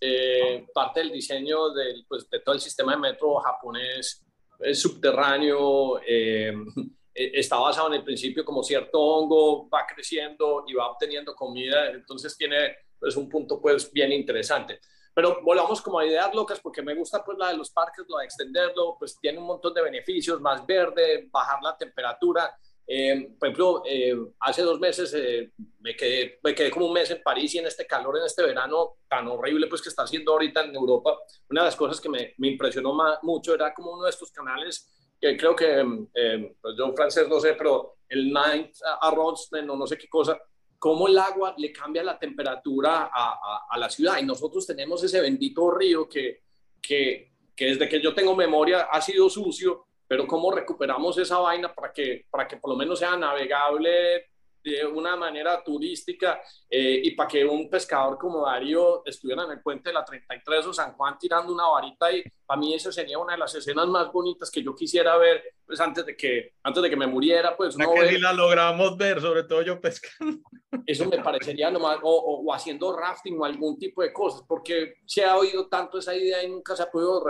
parte del diseño de todo el sistema de metro japonés subterráneo, está basado en el principio como cierto hongo, va creciendo y va obteniendo comida, entonces tiene, pues, un punto, pues, bien interesante. Pero volvamos como a ideas locas, porque me gusta, pues, la de los parques, lo de extenderlo, pues tiene un montón de beneficios, más verde, bajar la temperatura. Por ejemplo, hace 2 meses me quedé como un mes en París, y en este calor, en este verano tan horrible, pues, que está haciendo ahorita en Europa, una de las cosas que me impresionó mucho era como uno de estos canales que creo que, pues yo francés no sé, pero el Ninth Arrondissement o no sé qué cosa, cómo el agua le cambia la temperatura a la ciudad. Y nosotros tenemos ese bendito río que desde que yo tengo memoria ha sido sucio, pero cómo recuperamos esa vaina para que por lo menos sea navegable de una manera turística, y para que un pescador como Darío estuviera en el puente de la 33 o San Juan tirando una varita. Y para mí esa sería una de las escenas más bonitas que yo quisiera ver, pues antes de que me muriera, pues no ver. Si la logramos ver, sobre todo yo pescando. Eso me parecería nomás, o haciendo rafting o algún tipo de cosas, porque se ha oído tanto esa idea y nunca se ha podido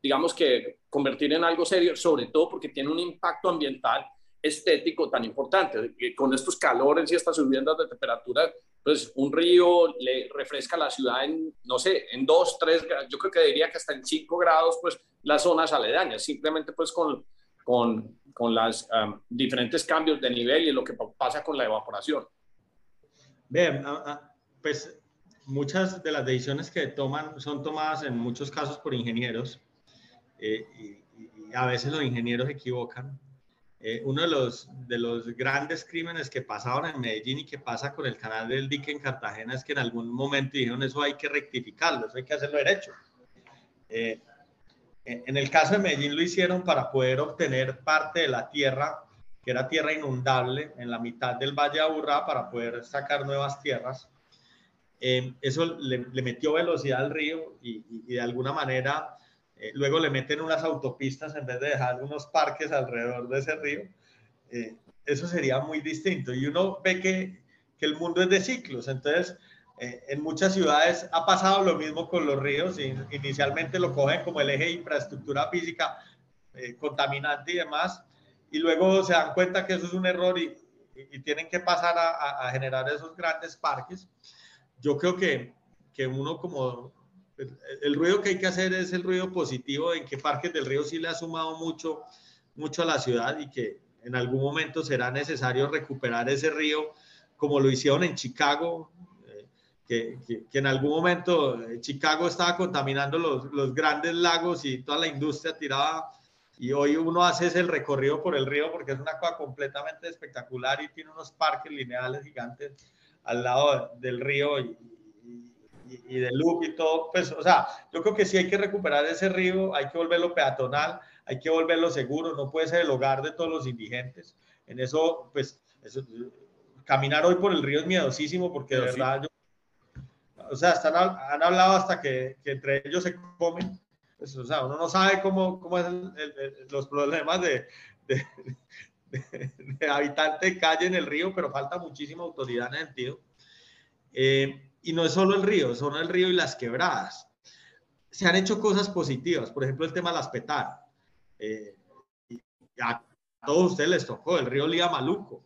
digamos que convertir en algo serio, sobre todo porque tiene un impacto ambiental estético tan importante. Con estos calores y estas subidas de temperatura, pues un río le refresca la ciudad en, no sé, en 2, 3, yo creo que diría que hasta en 5 grados, pues las zonas aledañas, simplemente pues con los diferentes cambios de nivel y lo que pasa con la evaporación. Bien, pues muchas de las decisiones que toman son tomadas en muchos casos por ingenieros, y a veces los ingenieros se equivocan. Uno de los grandes crímenes que pasaron en Medellín y que pasa con el canal del dique en Cartagena es que en algún momento dijeron: eso hay que rectificarlo, eso hay que hacerlo derecho. En el caso de Medellín lo hicieron para poder obtener parte de la tierra, que era tierra inundable, en la mitad del Valle de Aburrá, para poder sacar nuevas tierras. Eso le metió velocidad al río y de alguna manera... luego le meten unas autopistas en vez de dejar unos parques alrededor de ese río. Eso sería muy distinto. Y uno ve que el mundo es de ciclos. Entonces, en muchas ciudades ha pasado lo mismo con los ríos. Inicialmente lo cogen como el eje de infraestructura física, contaminante y demás. Y luego se dan cuenta que eso es un error y tienen que pasar a generar esos grandes parques. Yo creo que uno como... El ruido que hay que hacer es el ruido positivo, en que Parques del Río sí le ha sumado mucho, mucho a la ciudad, y que en algún momento será necesario recuperar ese río como lo hicieron en Chicago, que en algún momento Chicago estaba contaminando los grandes lagos y toda la industria tiraba, y hoy uno hace el recorrido por el río porque es una cosa completamente espectacular y tiene unos parques lineales gigantes al lado del río y de loop y todo. Pues, o sea, yo creo que sí hay que recuperar ese río, hay que volverlo peatonal, hay que volverlo seguro, no puede ser el hogar de todos los indigentes. En eso, pues, caminar hoy por el río es miedosísimo, porque de verdad, o sea, han hablado hasta que entre ellos se comen. Pues, o sea, uno no sabe cómo es los problemas de habitante de calle en el río, pero falta muchísima autoridad en ese sentido. Y no es solo el río, son el río y las quebradas. Se han hecho cosas positivas, por ejemplo, el tema de las petanas. A todos ustedes les tocó, el río olía maluco.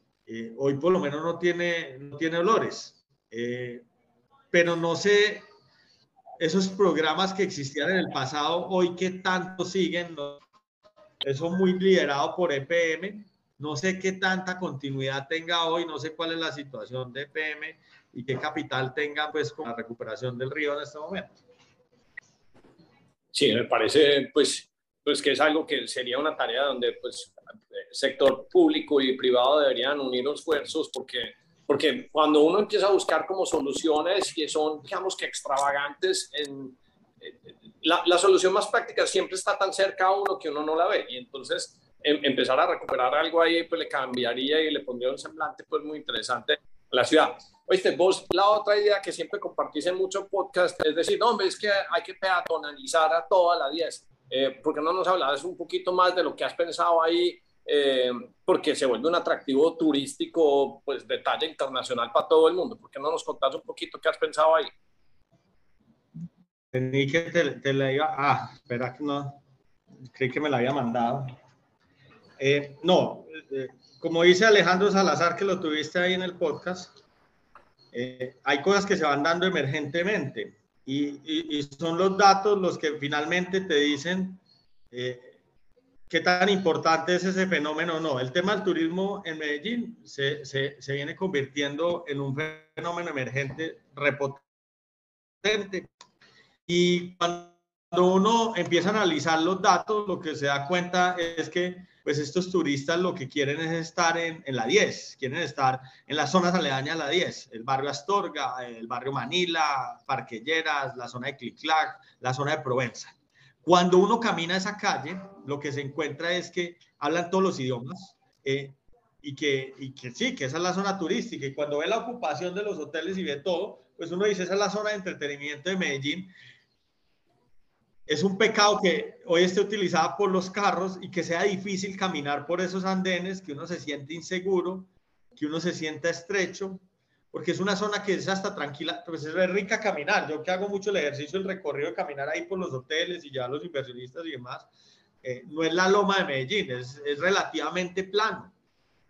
Hoy por lo menos no tiene olores. Pero no sé, esos programas que existían en el pasado, hoy que tanto siguen, eso muy liderado por EPM, no sé qué tanta continuidad tenga hoy, no sé cuál es la situación de EPM y qué capital tengan pues con la recuperación del río en este momento. Sí, me parece pues que es algo que sería una tarea donde pues sector público y privado deberían unir esfuerzos, porque cuando uno empieza a buscar como soluciones que son, digamos, que extravagantes, la solución más práctica siempre está tan cerca a uno que uno no la ve, y entonces empezar a recuperar algo ahí pues le cambiaría y le pondría un semblante pues muy interesante a la ciudad. Oíste, vos, la otra idea que siempre compartís en muchos podcasts es decir: no, hombre, es que hay que peatonalizar a toda la 10. ¿Por qué no nos hablas un poquito más de lo que has pensado ahí? Porque se vuelve un atractivo turístico pues de talla internacional para todo el mundo. ¿Por qué no nos contás un poquito qué has pensado ahí? Creí que te la iba... Ah, espera que no... Creí que me la había mandado. No, como dice Alejandro Salazar, que lo tuviste ahí en el podcast... hay cosas que se van dando emergentemente y son los datos los que finalmente te dicen qué tan importante es ese fenómeno o no. El tema del turismo en Medellín se viene convirtiendo en un fenómeno emergente repotente, y cuando uno empieza a analizar los datos, lo que se da cuenta es que pues estos turistas lo que quieren es estar en la 10, quieren estar en las zonas aledañas a la 10, el barrio Astorga, el barrio Manila, Parque Lleras, la zona de Cliclac, la zona de Provenza. Cuando uno camina esa calle, lo que se encuentra es que hablan todos los idiomas, y que sí, que esa es la zona turística, y cuando ve la ocupación de los hoteles y ve todo, pues uno dice, esa es la zona de entretenimiento de Medellín. Es un pecado que hoy esté utilizada por los carros y que sea difícil caminar por esos andenes, que uno se siente inseguro, que uno se sienta estrecho, porque es una zona que es hasta tranquila, pues es rica caminar. Yo que hago mucho el ejercicio, el recorrido de caminar ahí por los hoteles y ya los inversionistas y demás, no es la loma de Medellín, es relativamente plano.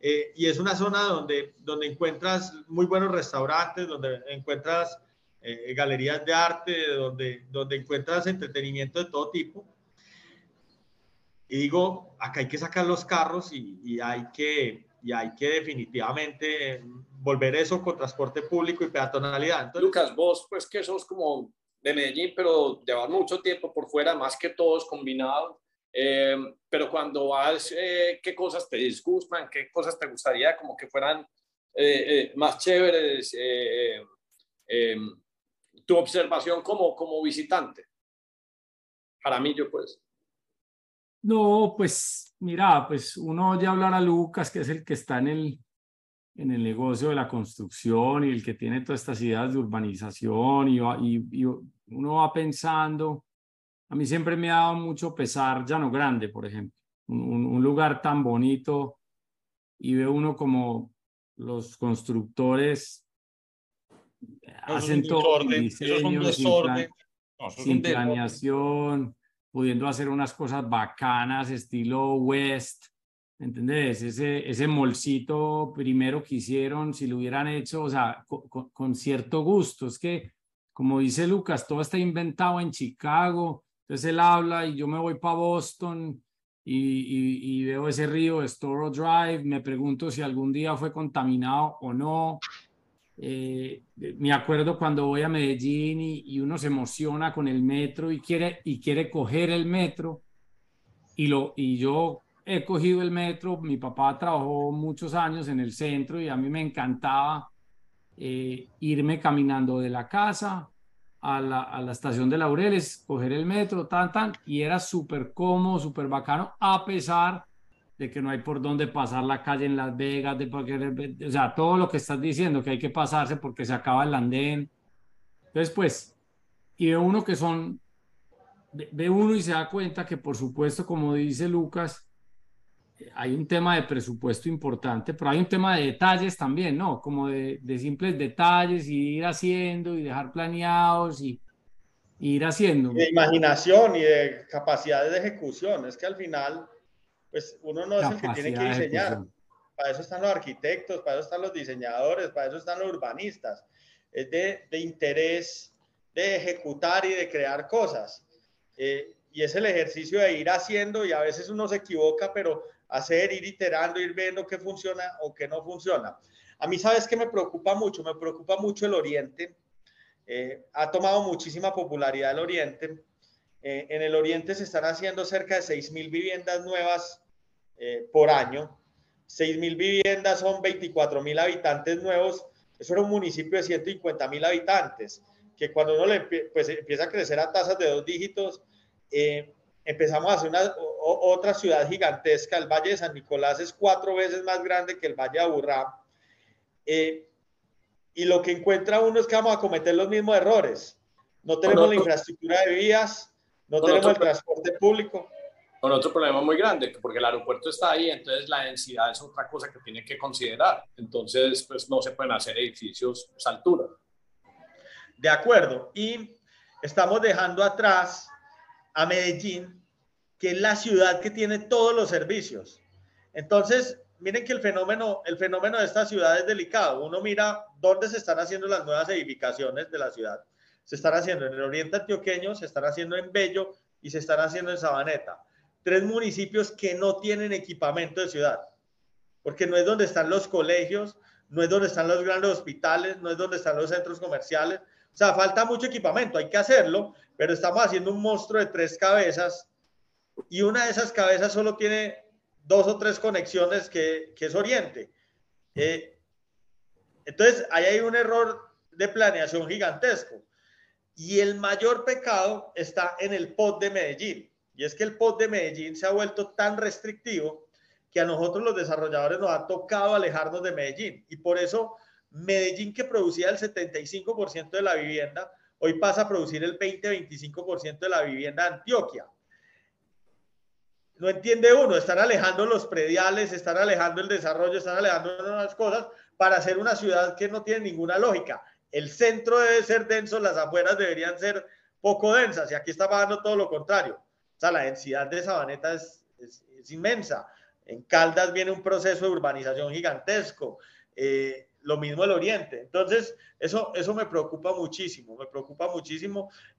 Y es una zona donde encuentras muy buenos restaurantes, donde encuentras galerías de arte, donde encuentras entretenimiento de todo tipo. Y digo, acá hay que sacar los carros y hay que definitivamente volver eso con transporte público y peatonalidad. Entonces, Lucas, vos pues que sos como de Medellín, pero llevas mucho tiempo por fuera, más que todos combinados, pero cuando vas, ¿qué cosas te disgustan? ¿Qué cosas te gustaría como que fueran más chéveres? Tu observación como visitante. Jaramillo, pues. No, pues, mira, pues uno oye hablar a Lucas, que es el que está en el negocio de la construcción y el que tiene todas estas ideas de urbanización y uno va pensando. A mí siempre me ha dado mucho pesar Llano Grande, por ejemplo, un lugar tan bonito, y ve uno como los constructores hacen todo sin planeación, pudiendo hacer unas cosas bacanas, estilo West, ¿entendés? Ese molcito primero que hicieron, si lo hubieran hecho, o sea, con cierto gusto. Es que, como dice Lucas, todo está inventado en Chicago, entonces él habla y yo me voy para Boston y veo ese río de Storrow Drive, me pregunto si algún día fue contaminado o no. Me acuerdo cuando voy a Medellín y uno se emociona con el metro y quiere coger el metro, y yo he cogido el metro. Mi papá trabajó muchos años en el centro y a mí me encantaba irme caminando de la casa a la estación de Laureles, coger el metro, y era súper cómodo, súper bacano, a pesar de que no hay por dónde pasar la calle en Las Vegas, o sea, todo lo que estás diciendo, que hay que pasarse porque se acaba el andén. Entonces, pues, y ve uno y se da cuenta que, por supuesto, como dice Lucas, hay un tema de presupuesto importante, pero hay un tema de detalles también, ¿no? Como de simples detalles, y ir haciendo y dejar planeados y ir haciendo. De imaginación y de capacidades de ejecución, es que al final, pues uno no es el que tiene que diseñar. Para eso están los arquitectos, para eso están los diseñadores, para eso están los urbanistas. Es de interés de ejecutar y de crear cosas. Y es el ejercicio de ir haciendo, y a veces uno se equivoca, pero hacer, ir iterando, ir viendo qué funciona o qué no funciona. A mí, ¿sabes qué me preocupa mucho? Me preocupa mucho el Oriente. Ha tomado muchísima popularidad el Oriente. En el Oriente se están haciendo cerca de 6.000 viviendas nuevas por año. 6.000 viviendas son 24.000 habitantes nuevos. Eso era un municipio de 150.000 habitantes, que cuando uno pues empieza a crecer a tasas de 2 dígitos, empezamos a hacer otra ciudad gigantesca. El Valle de San Nicolás es 4 veces más grande que el Valle de Aburrá. Y lo que encuentra uno es que vamos a cometer los mismos errores. No tenemos la infraestructura de vías, no tenemos el transporte público. Con otro problema muy grande, porque el aeropuerto está ahí, entonces la densidad es otra cosa que tienen que considerar. Entonces, pues no se pueden hacer edificios a altura. De acuerdo. Y estamos dejando atrás a Medellín, que es la ciudad que tiene todos los servicios. Entonces, miren que el fenómeno de esta ciudad es delicado. Uno mira dónde se están haciendo las nuevas edificaciones de la ciudad. Se están haciendo en el Oriente antioqueño, se están haciendo en Bello y se están haciendo en Sabaneta. 3 municipios que no tienen equipamiento de ciudad, porque no es donde están los colegios, no es donde están los grandes hospitales, no es donde están los centros comerciales. O sea, falta mucho equipamiento, hay que hacerlo, pero estamos haciendo un monstruo de 3 cabezas, y una de esas cabezas solo tiene dos o tres conexiones que es Oriente. Entonces, ahí hay un error de planeación gigantesco. Y el mayor pecado está en el POT de Medellín. Y es que el POT de Medellín se ha vuelto tan restrictivo que a nosotros los desarrolladores nos ha tocado alejarnos de Medellín. Y por eso Medellín, que producía el 75% de la vivienda, hoy pasa a producir el 20-25% de la vivienda de Antioquia. No entiende uno, están alejando los prediales, están alejando el desarrollo, están alejando unas cosas para hacer una ciudad que no tiene ninguna lógica. El centro debe ser denso, las afueras deberían ser poco densas, y aquí está pasando todo lo contrario. O sea, la densidad de Sabaneta es inmensa. En Caldas viene un proceso de urbanización gigantesco, lo mismo el Oriente. Entonces, eso me preocupa muchísimo,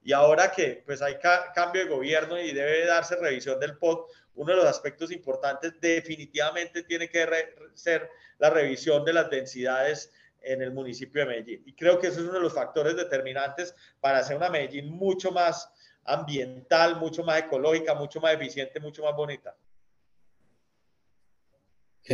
y ahora que pues hay cambio de gobierno y debe darse revisión del POT, uno de los aspectos importantes definitivamente tiene que ser la revisión de las densidades en el municipio de Medellín. Y creo que eso es uno de los factores determinantes para hacer una Medellín mucho más ambiental, mucho más ecológica, mucho más eficiente, mucho más bonita.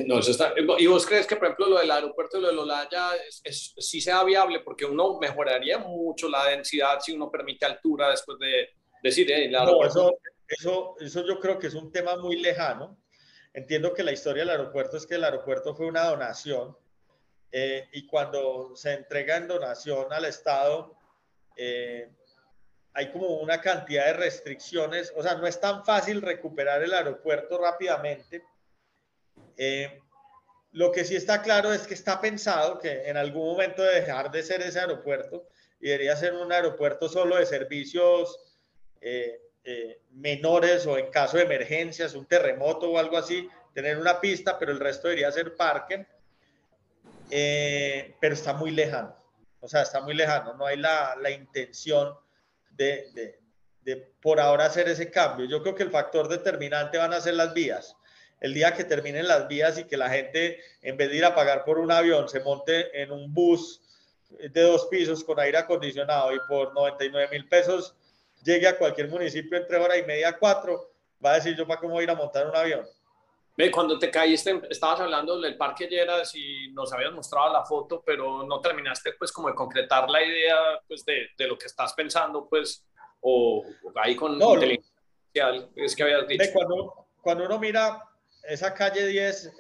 No, eso está. ¿Y vos crees que, por ejemplo, lo del aeropuerto y lo de Olaya sí sea viable? Porque uno mejoraría mucho la densidad si uno permite altura después de decir el aeropuerto. No, eso yo creo que es un tema muy lejano. Entiendo que la historia del aeropuerto es que el aeropuerto fue una donación y cuando se entrega en donación al Estado hay como una cantidad de restricciones. O sea, no es tan fácil recuperar el aeropuerto rápidamente. Lo que sí está claro es que está pensado que en algún momento de dejar de ser ese aeropuerto y debería ser un aeropuerto solo de servicios menores, o en caso de emergencias, un terremoto o algo así, tener una pista, pero el resto debería ser parque. Pero está muy lejano, o sea, está muy lejano, no hay la intención de por ahora hacer ese cambio. Yo creo que el factor determinante van a ser las vías. El día que terminen las vías y que la gente, en vez de ir a pagar por un avión, se monte en un bus de 2 pisos con aire acondicionado y por 99.000 pesos llegue a cualquier municipio entre 1h30 y 4h, va a decir: yo para cómo voy a ir a montar un avión. Cuando te caíste, estabas hablando del Parque Lleras y nos habías mostrado la foto, pero no terminaste pues como de concretar la idea pues de lo que estás pensando, pues, o ahí con no, inteligencia artificial, es que habías dicho. Cuando uno mira esa calle 10,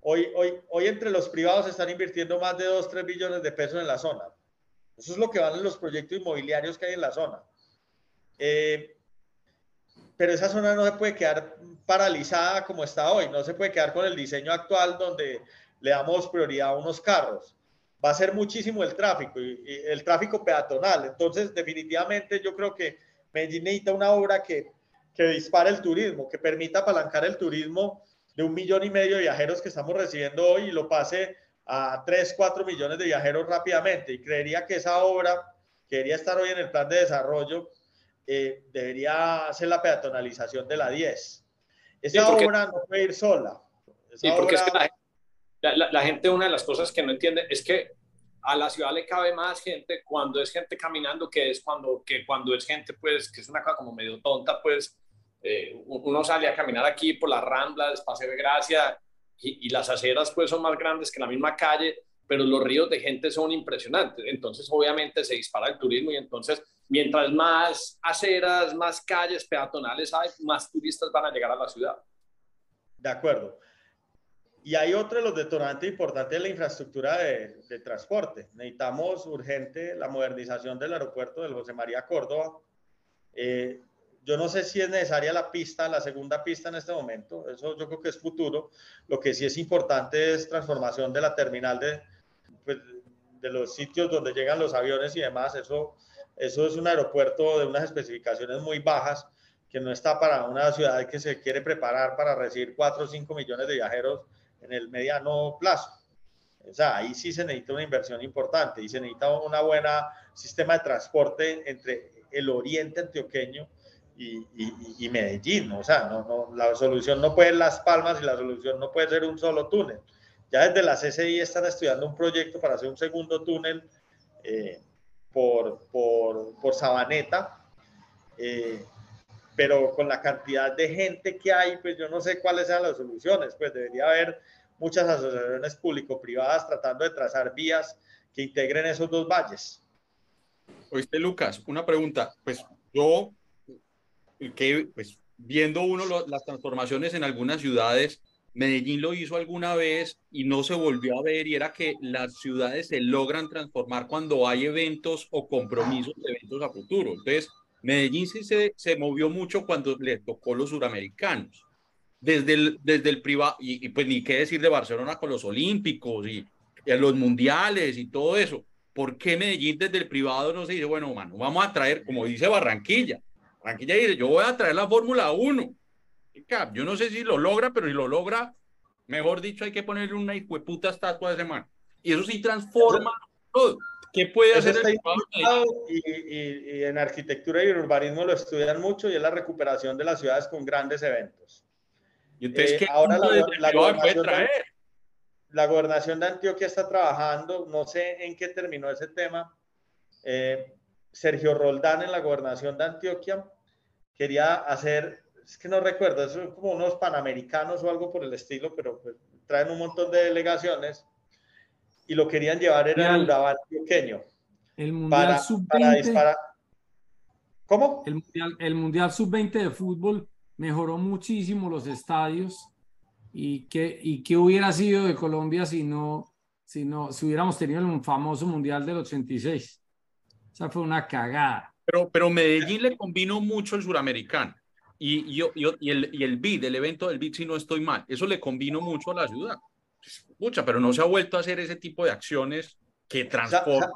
hoy entre los privados están invirtiendo más de 2-3 billones de pesos en la zona. Eso es lo que van en los proyectos inmobiliarios que hay en la zona. Pero esa zona no se puede quedar paralizada como está hoy, no se puede quedar con el diseño actual donde le damos prioridad a unos carros. Va a ser muchísimo el tráfico, y el tráfico peatonal. Entonces, definitivamente yo creo que Medellín necesita una obra que dispare el turismo, que permita apalancar el turismo de 1,5 millones de viajeros que estamos recibiendo hoy y lo pase a 3-4 millones de viajeros rápidamente. Y creería que esa obra, que debería estar hoy en el plan de desarrollo, debería ser la peatonalización de la 10. Esa obra no puede ir sola. Sí, porque es que la gente, una de las cosas que no entiende es que a la ciudad le cabe más gente cuando es gente caminando que cuando es gente, pues, que es una cosa como medio tonta, pues. Uno sale a caminar aquí por las Ramblas, Paseo de Gracia, y las aceras pues son más grandes que la misma calle, pero los ríos de gente son impresionantes. Entonces obviamente se dispara el turismo, y entonces mientras más aceras, más calles peatonales hay, más turistas van a llegar a la ciudad. De acuerdo. Y hay otro de los detonantes importantes de la infraestructura de transporte. Necesitamos urgente la modernización del aeropuerto del José María Córdoba. Yo no sé si es necesaria la segunda pista en este momento. Eso yo creo que es futuro. Lo que sí es importante es transformación de la terminal de los sitios donde llegan los aviones y demás. Eso es un aeropuerto de unas especificaciones muy bajas que no está para una ciudad que se quiere preparar para recibir 4 o 5 millones de viajeros en el mediano plazo. O sea, ahí sí se necesita una inversión importante y se necesita un buen sistema de transporte entre el oriente antioqueño y Medellín. O sea, la solución no puede ser Las Palmas y la solución no puede ser un solo túnel. Ya desde la CCI están estudiando un proyecto para hacer un segundo túnel por Sabaneta, pero con la cantidad de gente que hay, pues yo no sé cuáles sean las soluciones, pues debería haber muchas asociaciones público-privadas tratando de trazar vías que integren esos dos valles. Oíste, Lucas, una pregunta, pues yo, que pues viendo uno las transformaciones en algunas ciudades, Medellín lo hizo alguna vez y no se volvió a ver, y era que las ciudades se logran transformar cuando hay eventos o compromisos de eventos a futuro. Entonces, Medellín sí se movió mucho cuando le tocó los suramericanos. Desde el privado, y pues ni qué decir de Barcelona con los olímpicos y los mundiales y todo eso. ¿Por qué Medellín desde el privado no se dice, bueno, mano, vamos a traer, como dice Barranquilla? Barranquilla dice, yo voy a traer la Fórmula 1. Yo no sé si lo logra, pero si lo logra, mejor dicho, hay que ponerle una hijueputa estatua de ese man. Y eso sí transforma todo. ¿Qué puede hacer el Estado? Y en arquitectura y en urbanismo lo estudian mucho, y es la recuperación de las ciudades con grandes eventos. ¿Y entonces qué ahora la gobernación puede traer? La gobernación de Antioquia está trabajando, no sé en qué terminó ese tema. Sergio Roldán en la gobernación de Antioquia quería hacer... Es que no recuerdo, son como unos panamericanos o algo por el estilo, pero pues traen un montón de delegaciones y lo querían llevar era el Urabá antioqueño. El Mundial Sub-20. ¿Cómo? El Mundial Sub-20 de fútbol mejoró muchísimo los estadios, y qué hubiera sido de Colombia si hubiéramos tenido el famoso Mundial del 86. O sea, fue una cagada. Pero Medellín le combinó mucho el suramericano. Y el BID, el evento del BID, si no estoy mal, eso le combinó mucho a la ciudad. Pucha, pero no se ha vuelto a hacer ese tipo de acciones que transforman.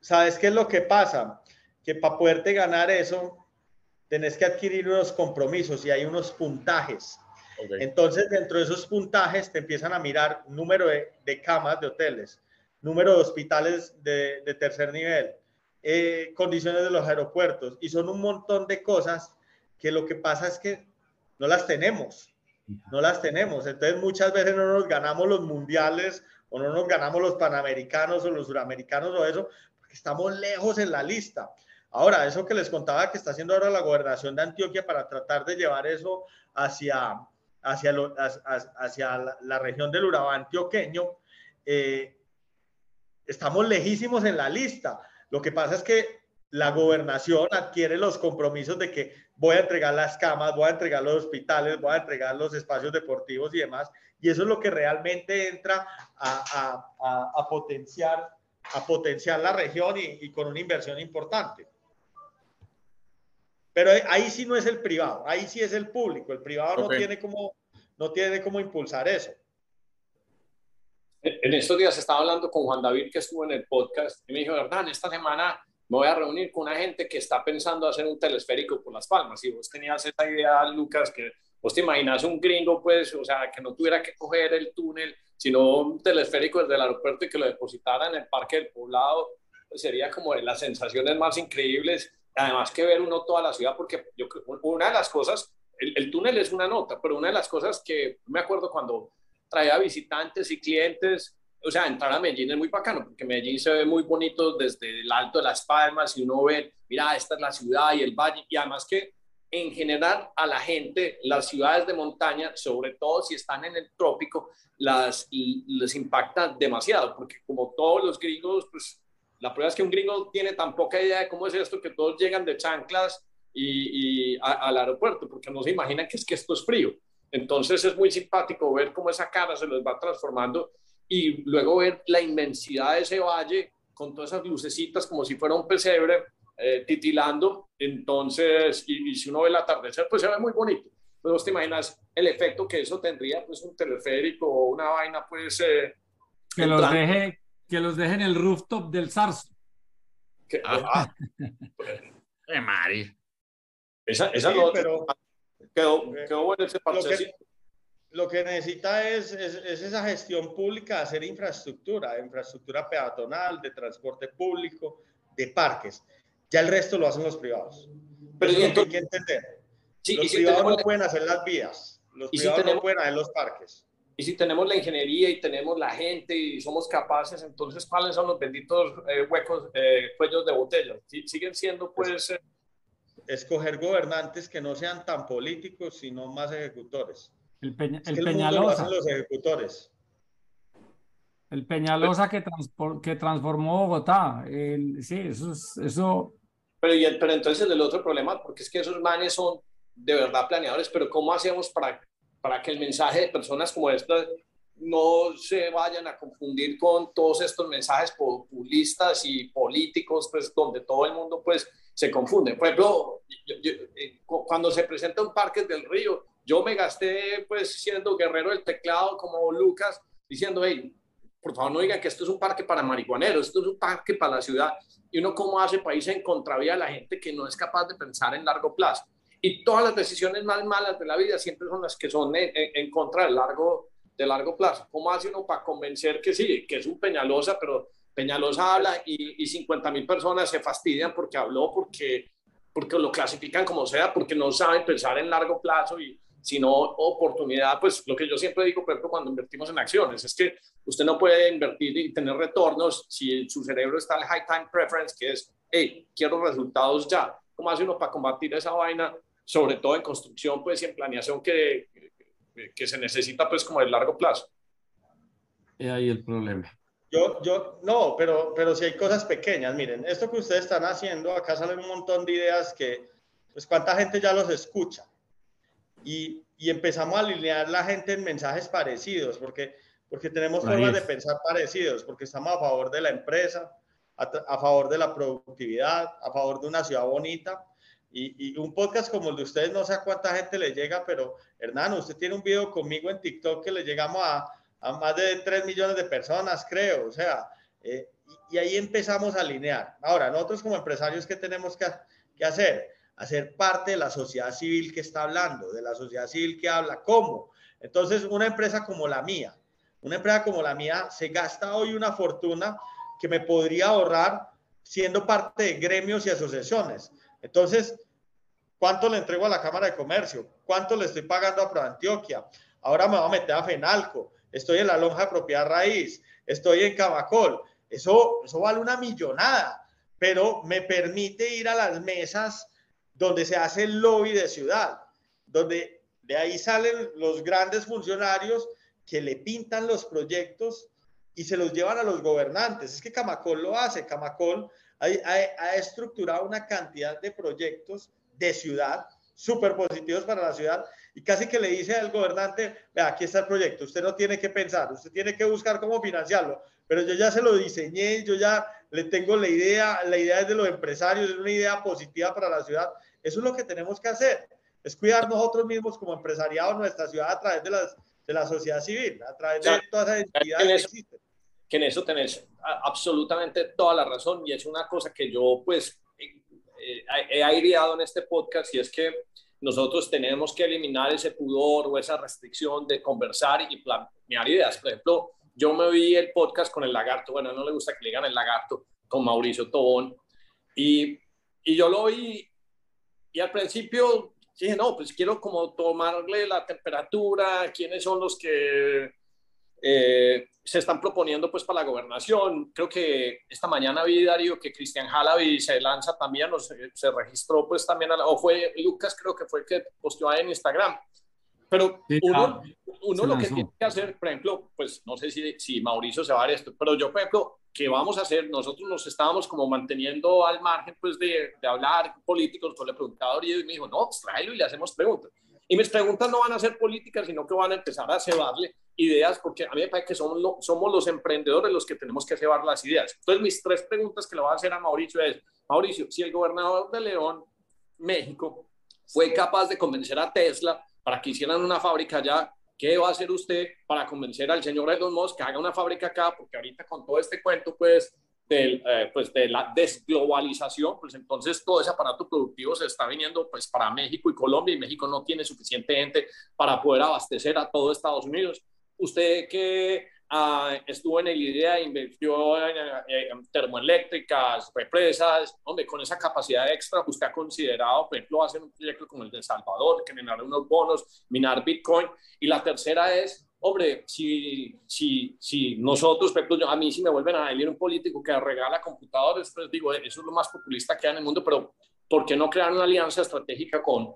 ¿Sabes qué es lo que pasa? Que para poderte ganar eso, tenés que adquirir unos compromisos y hay unos puntajes. Okay. Entonces, dentro de esos puntajes te empiezan a mirar número de camas de hoteles, número de hospitales de tercer nivel, condiciones de los aeropuertos, y son un montón de cosas que lo que pasa es que no las tenemos, entonces muchas veces no nos ganamos los mundiales o no nos ganamos los panamericanos o los suramericanos o eso, porque estamos lejos en la lista. Ahora, eso que les contaba que está haciendo ahora la gobernación de Antioquia para tratar de llevar eso hacia la región del Urabá antioqueño, estamos lejísimos en la lista. Lo que pasa es que la gobernación adquiere los compromisos de que voy a entregar las camas, voy a entregar los hospitales, voy a entregar los espacios deportivos y demás, y eso es lo que realmente entra a potenciar la región y con una inversión importante. Pero ahí sí no es el privado, ahí sí es el público, el privado okay. no tiene cómo impulsar eso. En estos días estaba hablando con Juan David, que estuvo en el podcast, y me dijo, Hernán, esta semana me voy a reunir con una gente que está pensando hacer un telesférico por Las Palmas. Y vos tenías esa idea, Lucas, que vos te imaginas un gringo, pues, o sea, que no tuviera que coger el túnel, sino un telesférico desde el aeropuerto y que lo depositara en el Parque del Poblado. Pues sería como de las sensaciones más increíbles. Además que ver uno toda la ciudad, porque yo creo una de las cosas, el túnel es una nota, pero una de las cosas que me acuerdo cuando traía visitantes y clientes, o sea, entrar a Medellín es muy bacano, porque Medellín se ve muy bonito desde el alto de Las Palmas, y uno ve, mira, esta es la ciudad y el valle, y además que en general a la gente, las ciudades de montaña, sobre todo si están en el trópico, les impacta demasiado, porque como todos los gringos, pues la prueba es que un gringo tiene tan poca idea de cómo es esto, que todos llegan de chanclas al aeropuerto, porque no se imaginan que esto es frío. Entonces es muy simpático ver cómo esa cara se los va transformando, y luego ver la inmensidad de ese valle con todas esas lucecitas como si fuera un pesebre titilando. Entonces, y si uno ve el atardecer, pues se ve muy bonito. Pues vos te imaginas el efecto que eso tendría, pues un teleférico o una vaina, pues... Que los deje en el rooftop del Zarzo. ¡Qué mari! Esa sí, no, pero... Quedó bueno ese parchecito. Lo que necesita es esa gestión pública, hacer infraestructura peatonal, de transporte público, de parques. Ya el resto lo hacen los privados. Pero eso entonces, hay que entender. Sí, los privados no pueden hacer las vías, los privados no pueden hacer los parques. Y si tenemos la ingeniería y tenemos la gente y somos capaces, entonces ¿cuáles son los benditos cuellos de botella? Siguen siendo pues... escoger gobernantes que no sean tan políticos, sino más ejecutores. El Peñalosa. Los ejecutores. El Peñalosa que transformó Bogotá. Sí, eso. Pero entonces el otro problema, porque es que esos manes son de verdad planeadores, pero ¿cómo hacemos para que el mensaje de personas como estas no se vayan a confundir con todos estos mensajes populistas y políticos, pues, donde todo el mundo, pues, se confunde? Por ejemplo, cuando se presenta un Parques del Río, yo me gasté, pues, siendo guerrero del teclado como Lucas, diciendo, hey, por favor no digan que esto es un parque para marihuaneros, esto es un parque para la ciudad. Y uno cómo hace país en contravía de la gente que no es capaz de pensar en largo plazo. Y todas las decisiones más malas de la vida siempre son las que son en contra del largo plazo. ¿Cómo hace uno para convencer que sí, que es un Peñalosa, pero Peñalosa habla y 50.000 personas se fastidian porque habló, porque lo clasifican como sea, porque no saben pensar en largo plazo y sino oportunidad? Pues lo que yo siempre digo, por ejemplo, cuando invertimos en acciones, es que usted no puede invertir y tener retornos si su cerebro está en high time preference, que es, hey, quiero resultados ya. ¿Cómo hace uno para combatir esa vaina? Sobre todo en construcción, pues, y en planeación que se necesita, pues, como de largo plazo. Y ahí el problema. No, pero si hay cosas pequeñas, miren, esto que ustedes están haciendo, acá salen un montón de ideas que, pues, cuánta gente ya los escucha. Y empezamos a alinear la gente en mensajes parecidos, porque tenemos formas de pensar parecidos, porque estamos a favor de la empresa, a favor de la productividad, a favor de una ciudad bonita. Y un podcast como el de ustedes, no sé a cuánta gente le llega, pero Hernán, usted tiene un video conmigo en TikTok que le llegamos a más de 3 millones de personas, creo, o sea, y ahí empezamos a alinear. Ahora, nosotros como empresarios, ¿qué tenemos que hacer? Hacer parte de la sociedad civil que está hablando, de la sociedad civil que habla. ¿Cómo? Entonces, una empresa como la mía se gasta hoy una fortuna que me podría ahorrar siendo parte de gremios y asociaciones. Entonces, ¿cuánto le entrego a la Cámara de Comercio? ¿Cuánto le estoy pagando a ProAntioquia? Ahora me voy a meter a Fenalco. Estoy en la lonja de propiedad raíz. Estoy en Camacol. Eso vale una millonada, pero me permite ir a las mesas donde se hace el lobby de ciudad, donde de ahí salen los grandes funcionarios que le pintan los proyectos y se los llevan a los gobernantes. Es que Camacol lo hace. Camacol ha estructurado una cantidad de proyectos de ciudad súper positivos para la ciudad y casi que le dice al gobernante, vea, aquí está el proyecto, usted no tiene que pensar, usted tiene que buscar cómo financiarlo, pero yo ya se lo diseñé, yo ya le tengo la idea es de los empresarios, es una idea positiva para la ciudad. Eso es lo que tenemos que hacer, es cuidar nosotros mismos como empresariado nuestra ciudad a través de la sociedad civil, a través de todas esas entidades que existen. Que en eso tenés absolutamente toda la razón, y es una cosa que yo, pues, he aireado en este podcast, y es que nosotros tenemos que eliminar ese pudor o esa restricción de conversar y planear ideas. Por ejemplo, yo me vi el podcast con el lagarto, bueno, no le gusta que le digan el lagarto, con Mauricio Tobón, y yo lo vi, y al principio dije, no, pues quiero como tomarle la temperatura, quiénes son los que se están proponiendo, pues, para la gobernación. Creo que esta mañana vi, Darío, que Cristian Jalavi se lanza también, o se registró, pues, también, o fue Lucas, creo que fue el que posteó ahí en Instagram. Pero uno lo que tiene que hacer, por ejemplo, pues, no sé si Mauricio se va a dar esto, pero yo, por ejemplo, ¿qué vamos a hacer? Nosotros nos estábamos como manteniendo al margen, pues, de hablar políticos. Yo le preguntaba a Darío y me dijo, no, tráelo y le hacemos preguntas. Y mis preguntas no van a ser políticas, sino que van a empezar a cebarle ideas, porque a mí me parece que somos los emprendedores los que tenemos que cebar las ideas. Entonces, mis 3 preguntas que le voy a hacer a Mauricio es, Mauricio, si el gobernador de León, México, fue capaz de convencer a Tesla para que hicieran una fábrica allá, ¿qué va a hacer usted para convencer al señor Elon Musk que haga una fábrica acá? Porque ahorita con todo este cuento, pues, de la desglobalización, pues entonces todo ese aparato productivo se está viniendo, pues, para México y Colombia, y México no tiene suficiente gente para poder abastecer a todo Estados Unidos. Usted que estuvo en el IDEA, invirtió en termoeléctricas, represas, donde con esa capacidad extra usted ha considerado, por ejemplo, hacer un proyecto como el de El Salvador, generar unos bonos, minar Bitcoin. Y la tercera es, hombre, si nosotros, por ejemplo, a mí si me vuelven a elegir un político que regala computadores, pues digo, eso es lo más populista que hay en el mundo, pero ¿por qué no crear una alianza estratégica con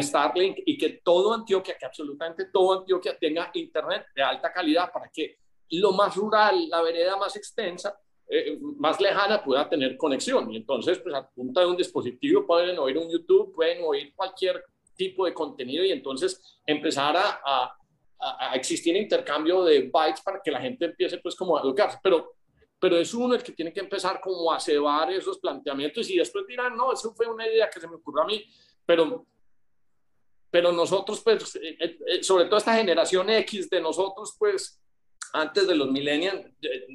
Starlink y que todo Antioquia, que absolutamente todo Antioquia tenga internet de alta calidad para que lo más rural, la vereda más extensa, más lejana pueda tener conexión? Y entonces, pues a punta de un dispositivo pueden oír un YouTube, pueden oír cualquier tipo de contenido y entonces empezar a existir intercambio de bytes para que la gente empiece pues como a educarse. Pero es uno el que tiene que empezar como a cebar esos planteamientos y después dirán, no, eso fue una idea que se me ocurrió a mí, pero nosotros pues, sobre todo esta generación X de nosotros pues, antes de los millennials,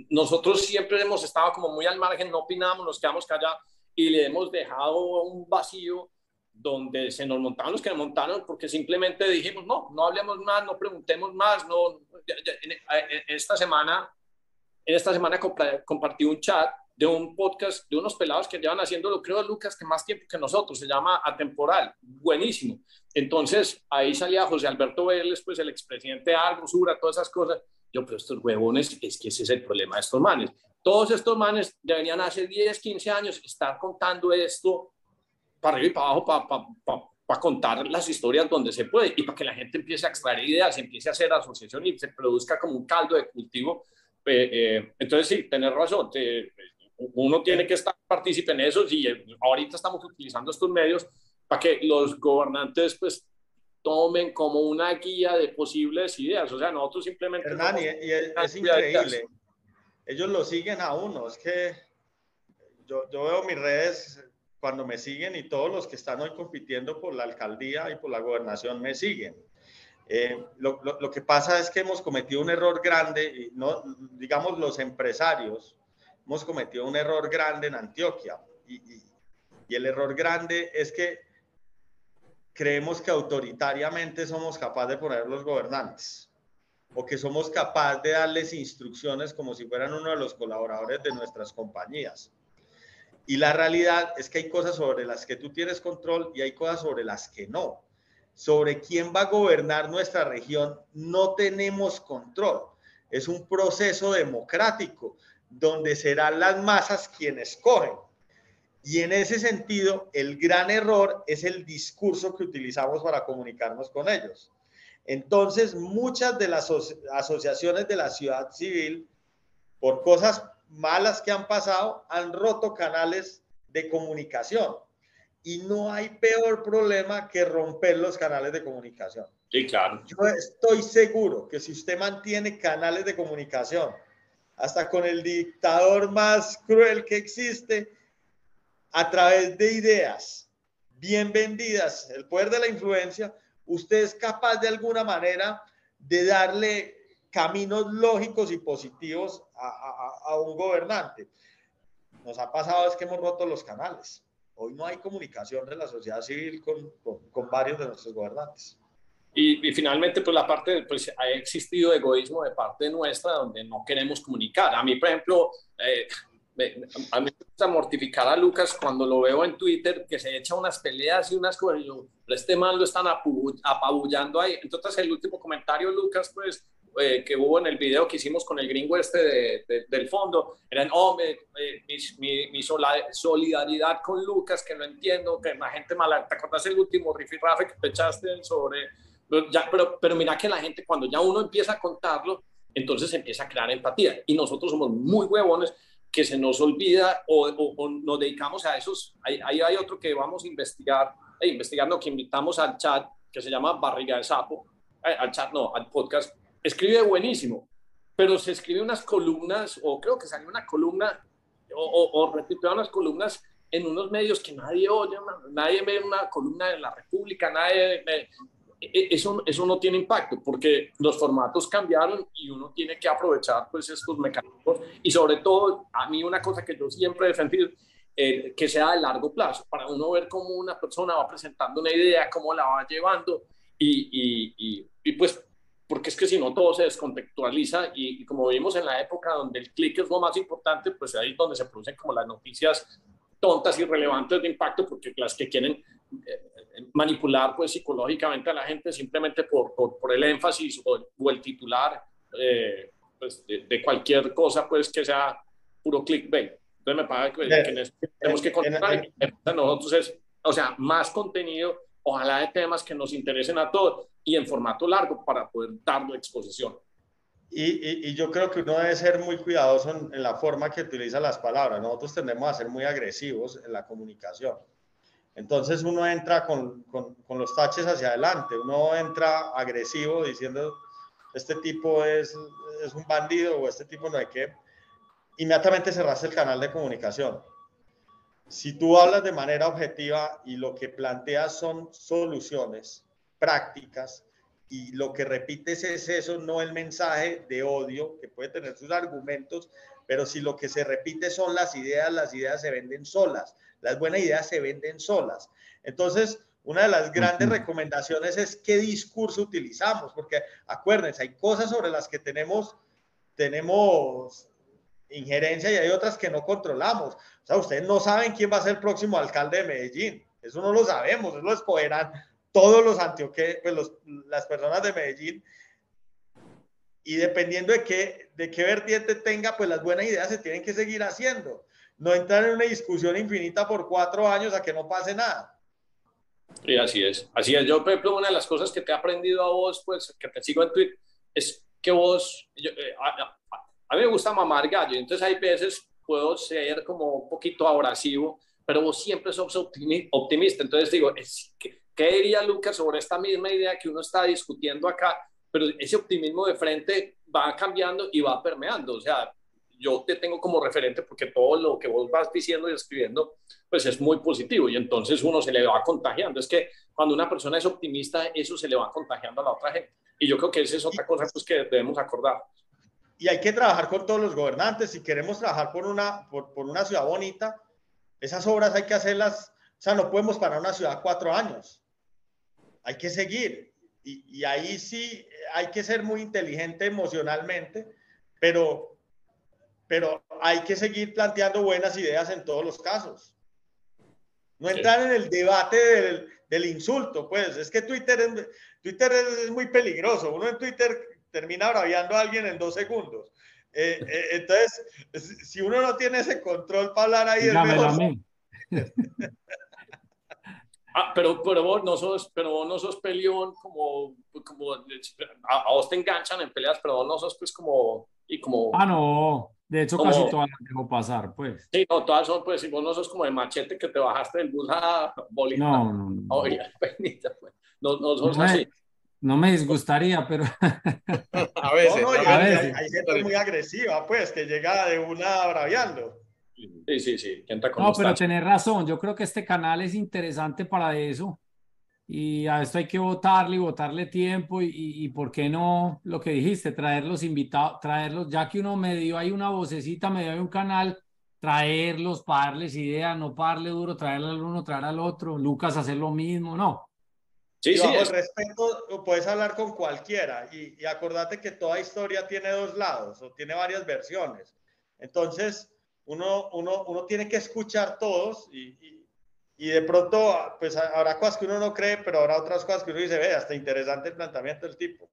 nosotros siempre hemos estado como muy al margen, no opinamos, nos quedamos callados y le hemos dejado un vacío donde se nos montaron los que nos montaron porque simplemente dijimos, no, no hablemos más, no preguntemos más, no. Esta semana compartí un chat de un podcast de unos pelados que llevan haciéndolo, creo, Lucas, que más tiempo que nosotros, se llama Atemporal, buenísimo. Entonces, ahí salía José Alberto Vélez, pues el expresidente de Argosura, todas esas cosas. Yo, pero estos huevones, es que ese es el problema de estos manes. Todos estos manes deberían hace 10, 15 años estar contando esto para arriba y para abajo, para contar las historias donde se puede y para que la gente empiece a extraer ideas, empiece a hacer asociación y se produzca como un caldo de cultivo. Entonces, sí, tenés razón. Uno tiene que estar partícipe en eso y ahorita estamos utilizando estos medios para que los gobernantes, pues, tomen como una guía de posibles ideas. O sea, nosotros simplemente... Hernán, es increíble. Ellos lo siguen a uno. Es que yo veo mis redes cuando me siguen y todos los que están hoy compitiendo por la alcaldía y por la gobernación me siguen. Lo que pasa es que hemos cometido un error grande, y no, digamos los empresarios, hemos cometido un error grande en Antioquia. Y el error grande es que creemos que autoritariamente somos capaces de poner los gobernantes o que somos capaces de darles instrucciones como si fueran uno de los colaboradores de nuestras compañías. Y la realidad es que hay cosas sobre las que tú tienes control y hay cosas sobre las que no. Sobre quién va a gobernar nuestra región no tenemos control. Es un proceso democrático donde serán las masas quienes escogen. Y en ese sentido, el gran error es el discurso que utilizamos para comunicarnos con ellos. Entonces, muchas de las asociaciones de la ciudad civil, por cosas malas que han pasado, han roto canales de comunicación. Y no hay peor problema que romper los canales de comunicación. Sí, claro. Yo estoy seguro que si usted mantiene canales de comunicación, hasta con el dictador más cruel que existe, a través de ideas bien vendidas, el poder de la influencia, usted es capaz de alguna manera de darle caminos lógicos y positivos a un gobernante. Nos ha pasado es que hemos roto los canales. Hoy no hay comunicación de la sociedad civil con varios de nuestros gobernantes. Y finalmente, pues la parte, pues ha existido egoísmo de parte nuestra donde no queremos comunicar. A mí, por ejemplo... a mí me gusta mortificar a Lucas cuando lo veo en Twitter que se echa unas peleas y unas cosas. Este man lo están apabullando ahí. Entonces, el último comentario, Lucas, pues, que hubo en el video que hicimos con el gringo este del fondo, eran, mi solidaridad con Lucas, que no entiendo, que la gente mala. ¿Te acordás el último rifirrafe que te echaste sobre? Pero mira que la gente, cuando ya uno empieza a contarlo, entonces empieza a crear empatía. Y nosotros somos muy huevones que se nos olvida o nos dedicamos a esos. Ahí hay otro que vamos a investigar, no, que invitamos al chat, que se llama Barriga de Sapo, al podcast. Escribe buenísimo, pero se escribe unas columnas, o creo que salió una columna, o repitió unas columnas en unos medios que nadie oye, nadie ve una columna de La República, nadie... Eso no tiene impacto porque los formatos cambiaron y uno tiene que aprovechar pues estos mecanismos y sobre todo a mí una cosa que yo siempre he defendido que sea de largo plazo para uno ver cómo una persona va presentando una idea, cómo la va llevando y pues porque es que si no todo se descontextualiza y como vimos en la época donde el click es lo más importante, pues ahí es donde se producen como las noticias tontas y relevantes de impacto porque las que quieren manipular pues psicológicamente a la gente simplemente por el énfasis o el titular pues, de cualquier cosa pues que sea puro clickbait. Entonces me parece que tenemos que contar nosotros es o sea, más contenido, ojalá de temas que nos interesen a todos y en formato largo para poder darle exposición. Y yo creo que uno debe ser muy cuidadoso en la forma que utiliza las palabras. Nosotros tendemos a ser muy agresivos en la comunicación. Entonces uno entra con los taches hacia adelante, uno entra agresivo diciendo este tipo es un bandido o este tipo no hay que... Inmediatamente cerraste el canal de comunicación. Si tú hablas de manera objetiva y lo que planteas son soluciones prácticas y lo que repites es eso, no el mensaje de odio que puede tener sus argumentos, pero si lo que se repite son las ideas se venden solas, las buenas ideas se venden solas. Entonces, una de las grandes recomendaciones es qué discurso utilizamos, porque acuérdense, hay cosas sobre las que tenemos injerencia y hay otras que no controlamos. O sea, ustedes no saben quién va a ser el próximo alcalde de Medellín, eso no lo sabemos, eso lo escogerán todos los antioqueños, pues las personas de Medellín, y dependiendo de qué vertiente tenga, pues las buenas ideas se tienen que seguir haciendo, no entrar en una discusión infinita por 4 años a que no pase nada. Y así es, así es. Yo, por ejemplo, una de las cosas que te he aprendido a vos, pues, que te sigo en Twitter, es que vos, a mí me gusta mamar gallo, entonces hay veces puedo ser como un poquito abrasivo, pero vos siempre sos optimista, entonces digo, ¿qué diría Lucas sobre esta misma idea que uno está discutiendo acá? Pero ese optimismo de frente va cambiando y va permeando, o sea, yo te tengo como referente porque todo lo que vos vas diciendo y escribiendo pues es muy positivo y entonces uno se le va contagiando. Es que cuando una persona es optimista, eso se le va contagiando a la otra gente y yo creo que esa es otra cosa pues que debemos acordar. Y hay que trabajar con todos los gobernantes. Si queremos trabajar por una ciudad bonita, esas obras hay que hacerlas, o sea, no podemos parar una ciudad 4 años, hay que seguir y ahí sí hay que ser muy inteligente emocionalmente, pero hay que seguir planteando buenas ideas en todos los casos. No entrar en el debate del insulto, pues es que Twitter es muy peligroso. Uno en Twitter termina braviando a alguien en 2 segundos. Entonces, si uno no tiene ese control para hablar ahí, dígame, es mejor. Ah, pero vos no sos peleón como a vos te enganchan en peleas, pero vos no sos pues como... Y como, ah, no, de hecho como, casi todas las dejo pasar, pues. Sí, no, todas son, pues, si vos no sos como el machete que te bajaste del bus a Bolívar. No. Oye, penita, pues. No sos así. No me disgustaría, pero... A veces. No, a veces. Hay gente muy agresiva, pues, que llega de una braviando. Sí. No, pero tenés razón, yo creo que este canal es interesante para eso. Y a esto hay que votarle tiempo y por qué no, lo que dijiste, traerlos invitados, ya que uno medio hay una vocecita, medio hay un canal, traerlos, pagarles ideas, no pagarle duro, traerle al uno, traer al otro, Lucas hacer lo mismo, no. Sí, bajo respeto, puedes hablar con cualquiera y acordate que toda historia tiene 2 lados o tiene varias versiones, entonces uno tiene que escuchar todos y de pronto, pues habrá cosas que uno no cree, pero habrá otras cosas que uno dice, ve, hasta interesante el planteamiento del tipo.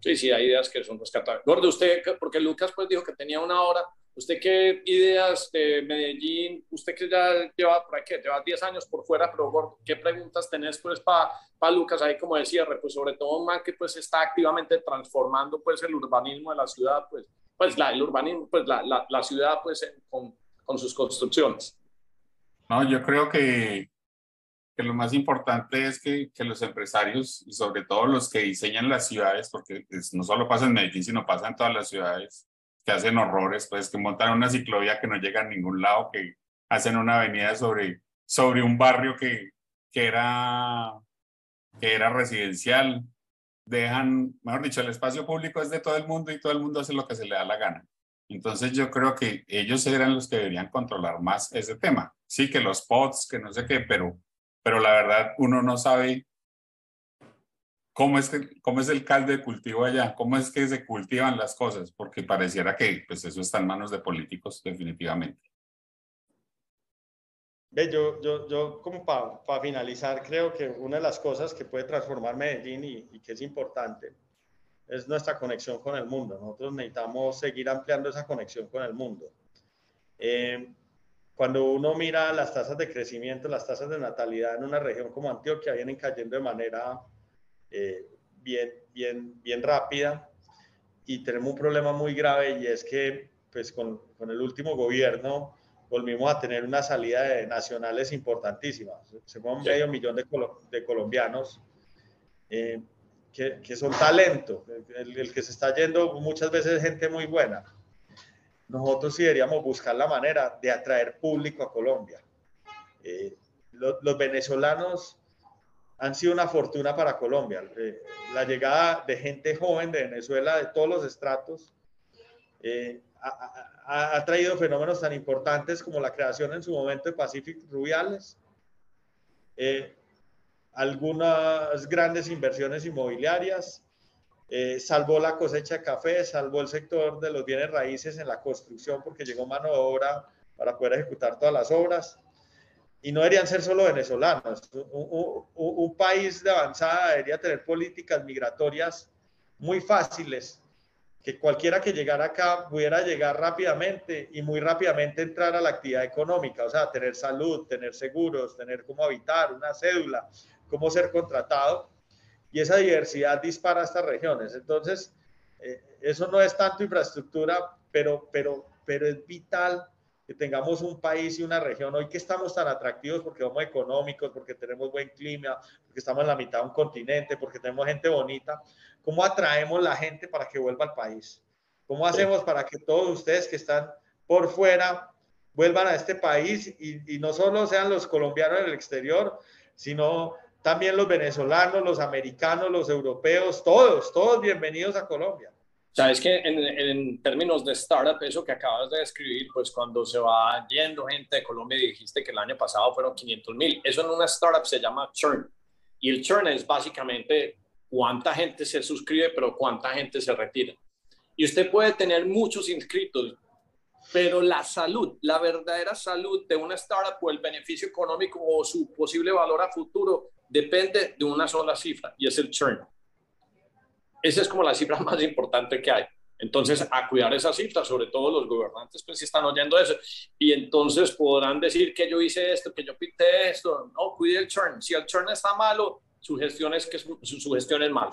Sí, hay ideas que son rescatables. Gordo, usted, porque Lucas pues dijo que tenía 1 hora, ¿usted qué ideas de Medellín? Usted que ya lleva, ¿por qué? Lleva 10 años por fuera, pero Gordo, ¿qué preguntas tenés pues para Lucas ahí como de cierre? Pues sobre todo un man que pues está activamente transformando pues el urbanismo de la ciudad, el urbanismo, la ciudad pues con sus construcciones. No, yo creo que lo más importante es que los empresarios y sobre todo los que diseñan las ciudades, porque no solo pasa en Medellín, sino pasa en todas las ciudades, que hacen horrores, pues que montan una ciclovía que no llega a ningún lado, que hacen una avenida sobre un barrio que era residencial, dejan, mejor dicho, el espacio público es de todo el mundo y todo el mundo hace lo que se le da la gana. Entonces yo creo que ellos eran los que deberían controlar más ese tema. Sí, que los POTS, que no sé qué, pero la verdad uno no sabe cómo es el caldo de cultivo allá, cómo es que se cultivan las cosas, porque pareciera que pues, eso está en manos de políticos definitivamente. Yo como para finalizar, creo que una de las cosas que puede transformar Medellín y que es importante es nuestra conexión con el mundo. Nosotros necesitamos seguir ampliando esa conexión con el mundo. Cuando uno mira las tasas de crecimiento, las tasas de natalidad en una región como Antioquia vienen cayendo de manera bien rápida, y tenemos un problema muy grave, y es que pues, con el último gobierno volvimos a tener una salida de nacionales importantísima. Se fue un medio millón de colombianos que son talento. El que se está yendo muchas veces es gente muy buena. Nosotros sí deberíamos buscar la manera de atraer público a Colombia. Los venezolanos han sido una fortuna para Colombia. La llegada de gente joven de Venezuela, de todos los estratos, ha traído fenómenos tan importantes como la creación en su momento de Pacific Rubiales, algunas grandes inversiones inmobiliarias, salvó la cosecha de café, salvó el sector de los bienes raíces en la construcción porque llegó mano de obra para poder ejecutar todas las obras. Y no deberían ser solo venezolanos. Un país de avanzada debería tener políticas migratorias muy fáciles, que cualquiera que llegara acá pudiera llegar rápidamente y muy rápidamente entrar a la actividad económica, o sea, tener salud, tener seguros, tener cómo habitar, una cédula, cómo ser contratado. Y esa diversidad dispara estas regiones. Entonces, eso no es tanto infraestructura, pero es vital que tengamos un país y una región hoy que estamos tan atractivos porque somos económicos, porque tenemos buen clima, porque estamos en la mitad de un continente, porque tenemos gente bonita. ¿Cómo atraemos la gente para que vuelva al país? ¿Cómo hacemos para que todos ustedes que están por fuera vuelvan a este país y no solo sean los colombianos en el exterior, sino también los venezolanos, los americanos, los europeos, todos bienvenidos a Colombia? Sabes que en términos de startup, eso que acabas de describir, pues cuando se va yendo gente de Colombia, dijiste que el año pasado fueron 500.000. Eso en una startup se llama churn. Y el churn es básicamente cuánta gente se suscribe, pero cuánta gente se retira. Y usted puede tener muchos inscritos, pero la salud, la verdadera salud de una startup o el beneficio económico o su posible valor a futuro depende de una sola cifra, y es el churn. Esa es como la cifra más importante que hay. Entonces, a cuidar esa cifra, sobre todo los gobernantes, pues si están oyendo eso. Y entonces podrán decir que yo hice esto, que yo pinté esto. No, cuide el churn. Si el churn está malo, su gestión es mala.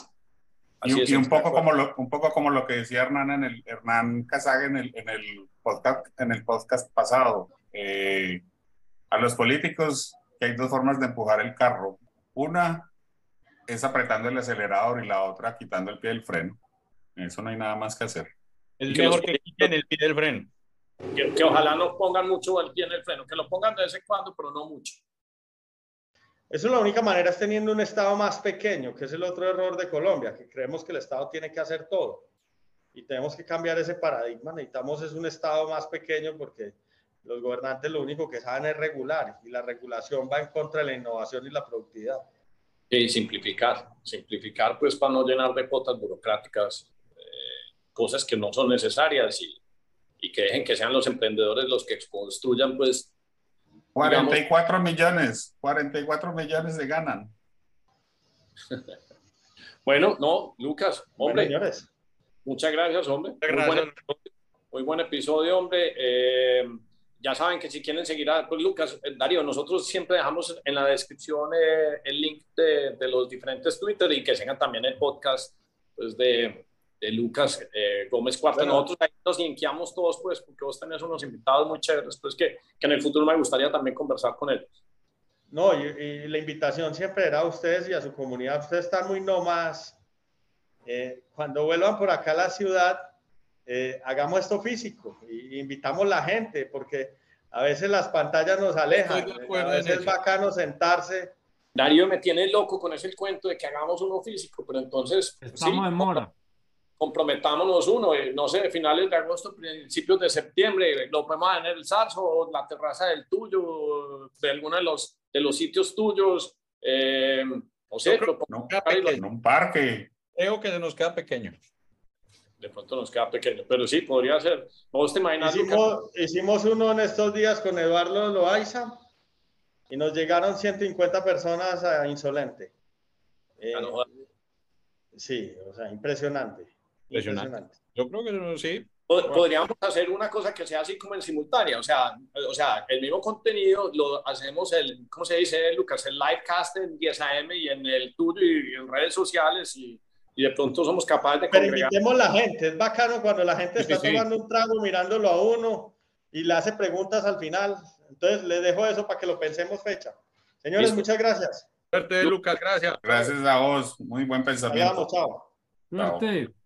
Y un poco como lo que decía Hernán Casaga en el podcast pasado. A los políticos que hay dos formas de empujar el carro. Una es apretando el acelerador y la otra quitando el pie del freno. Eso no hay nada más que hacer. Es mejor que quiten el pie del freno. Que ojalá no pongan mucho el pie en el freno, que lo pongan de vez en cuando, pero no mucho. Eso es la única manera, es teniendo un Estado más pequeño, que es el otro error de Colombia, que creemos que el Estado tiene que hacer todo. Y tenemos que cambiar ese paradigma. Necesitamos es un Estado más pequeño porque los gobernantes lo único que saben es regular, y la regulación va en contra de la innovación y la productividad. Y simplificar pues para no llenar de cuotas burocráticas, cosas que no son necesarias y que dejen que sean los emprendedores los que construyan pues... 44 millones se ganan. Bueno, no, Lucas, hombre, bueno, muchas gracias, hombre. Muchas gracias. Muy buen episodio, hombre. Ya saben que si quieren seguir a pues Lucas, Darío, nosotros siempre dejamos en la descripción el link de los diferentes Twitter y que tengan también el podcast pues, de Lucas Gómez Cuarta. Bueno, nosotros ahí nos linkeamos todos, pues, porque vos tenés unos invitados muy chéveres, pues, que en el futuro me gustaría también conversar con él. No, y la invitación siempre era a ustedes y a su comunidad. Ustedes están muy nómadas. Cuando vuelvan por acá a la ciudad, hagamos esto físico y invitamos la gente, porque a veces las pantallas nos alejan, a veces es bacano sentarse. Darío me tiene loco con ese cuento de que hagamos uno físico, pero entonces estamos en mora. Comprometámonos uno, no sé, finales de agosto, principios de septiembre, lo podemos hacer en el Zarzo o la terraza del tuyo, de alguno de los sitios tuyos, no sé, en un parque. Creo que se nos queda pequeño. De pronto nos queda pequeño, pero sí, podría ser. ¿Vos te imaginas? Hicimos uno en estos días con Eduardo Loaiza y nos llegaron 150 personas a Insolente. Sí, o sea, impresionante. Yo creo que sí, Podríamos hacer una cosa que sea así como en simultánea, o sea el mismo contenido lo hacemos, ¿cómo se dice, Lucas? El livecast en 10 AM y en el tuyo y en redes sociales y de pronto somos capaces de congregar. Pero invitemos a la gente, es bacano cuando la gente está tomando un trago mirándolo a uno y le hace preguntas al final, entonces les dejo eso para que lo pensemos fecha. Señores, muchas gracias. Suerte, Lucas, gracias. Gracias a vos, muy buen pensamiento. Vamos, chao. Suerte.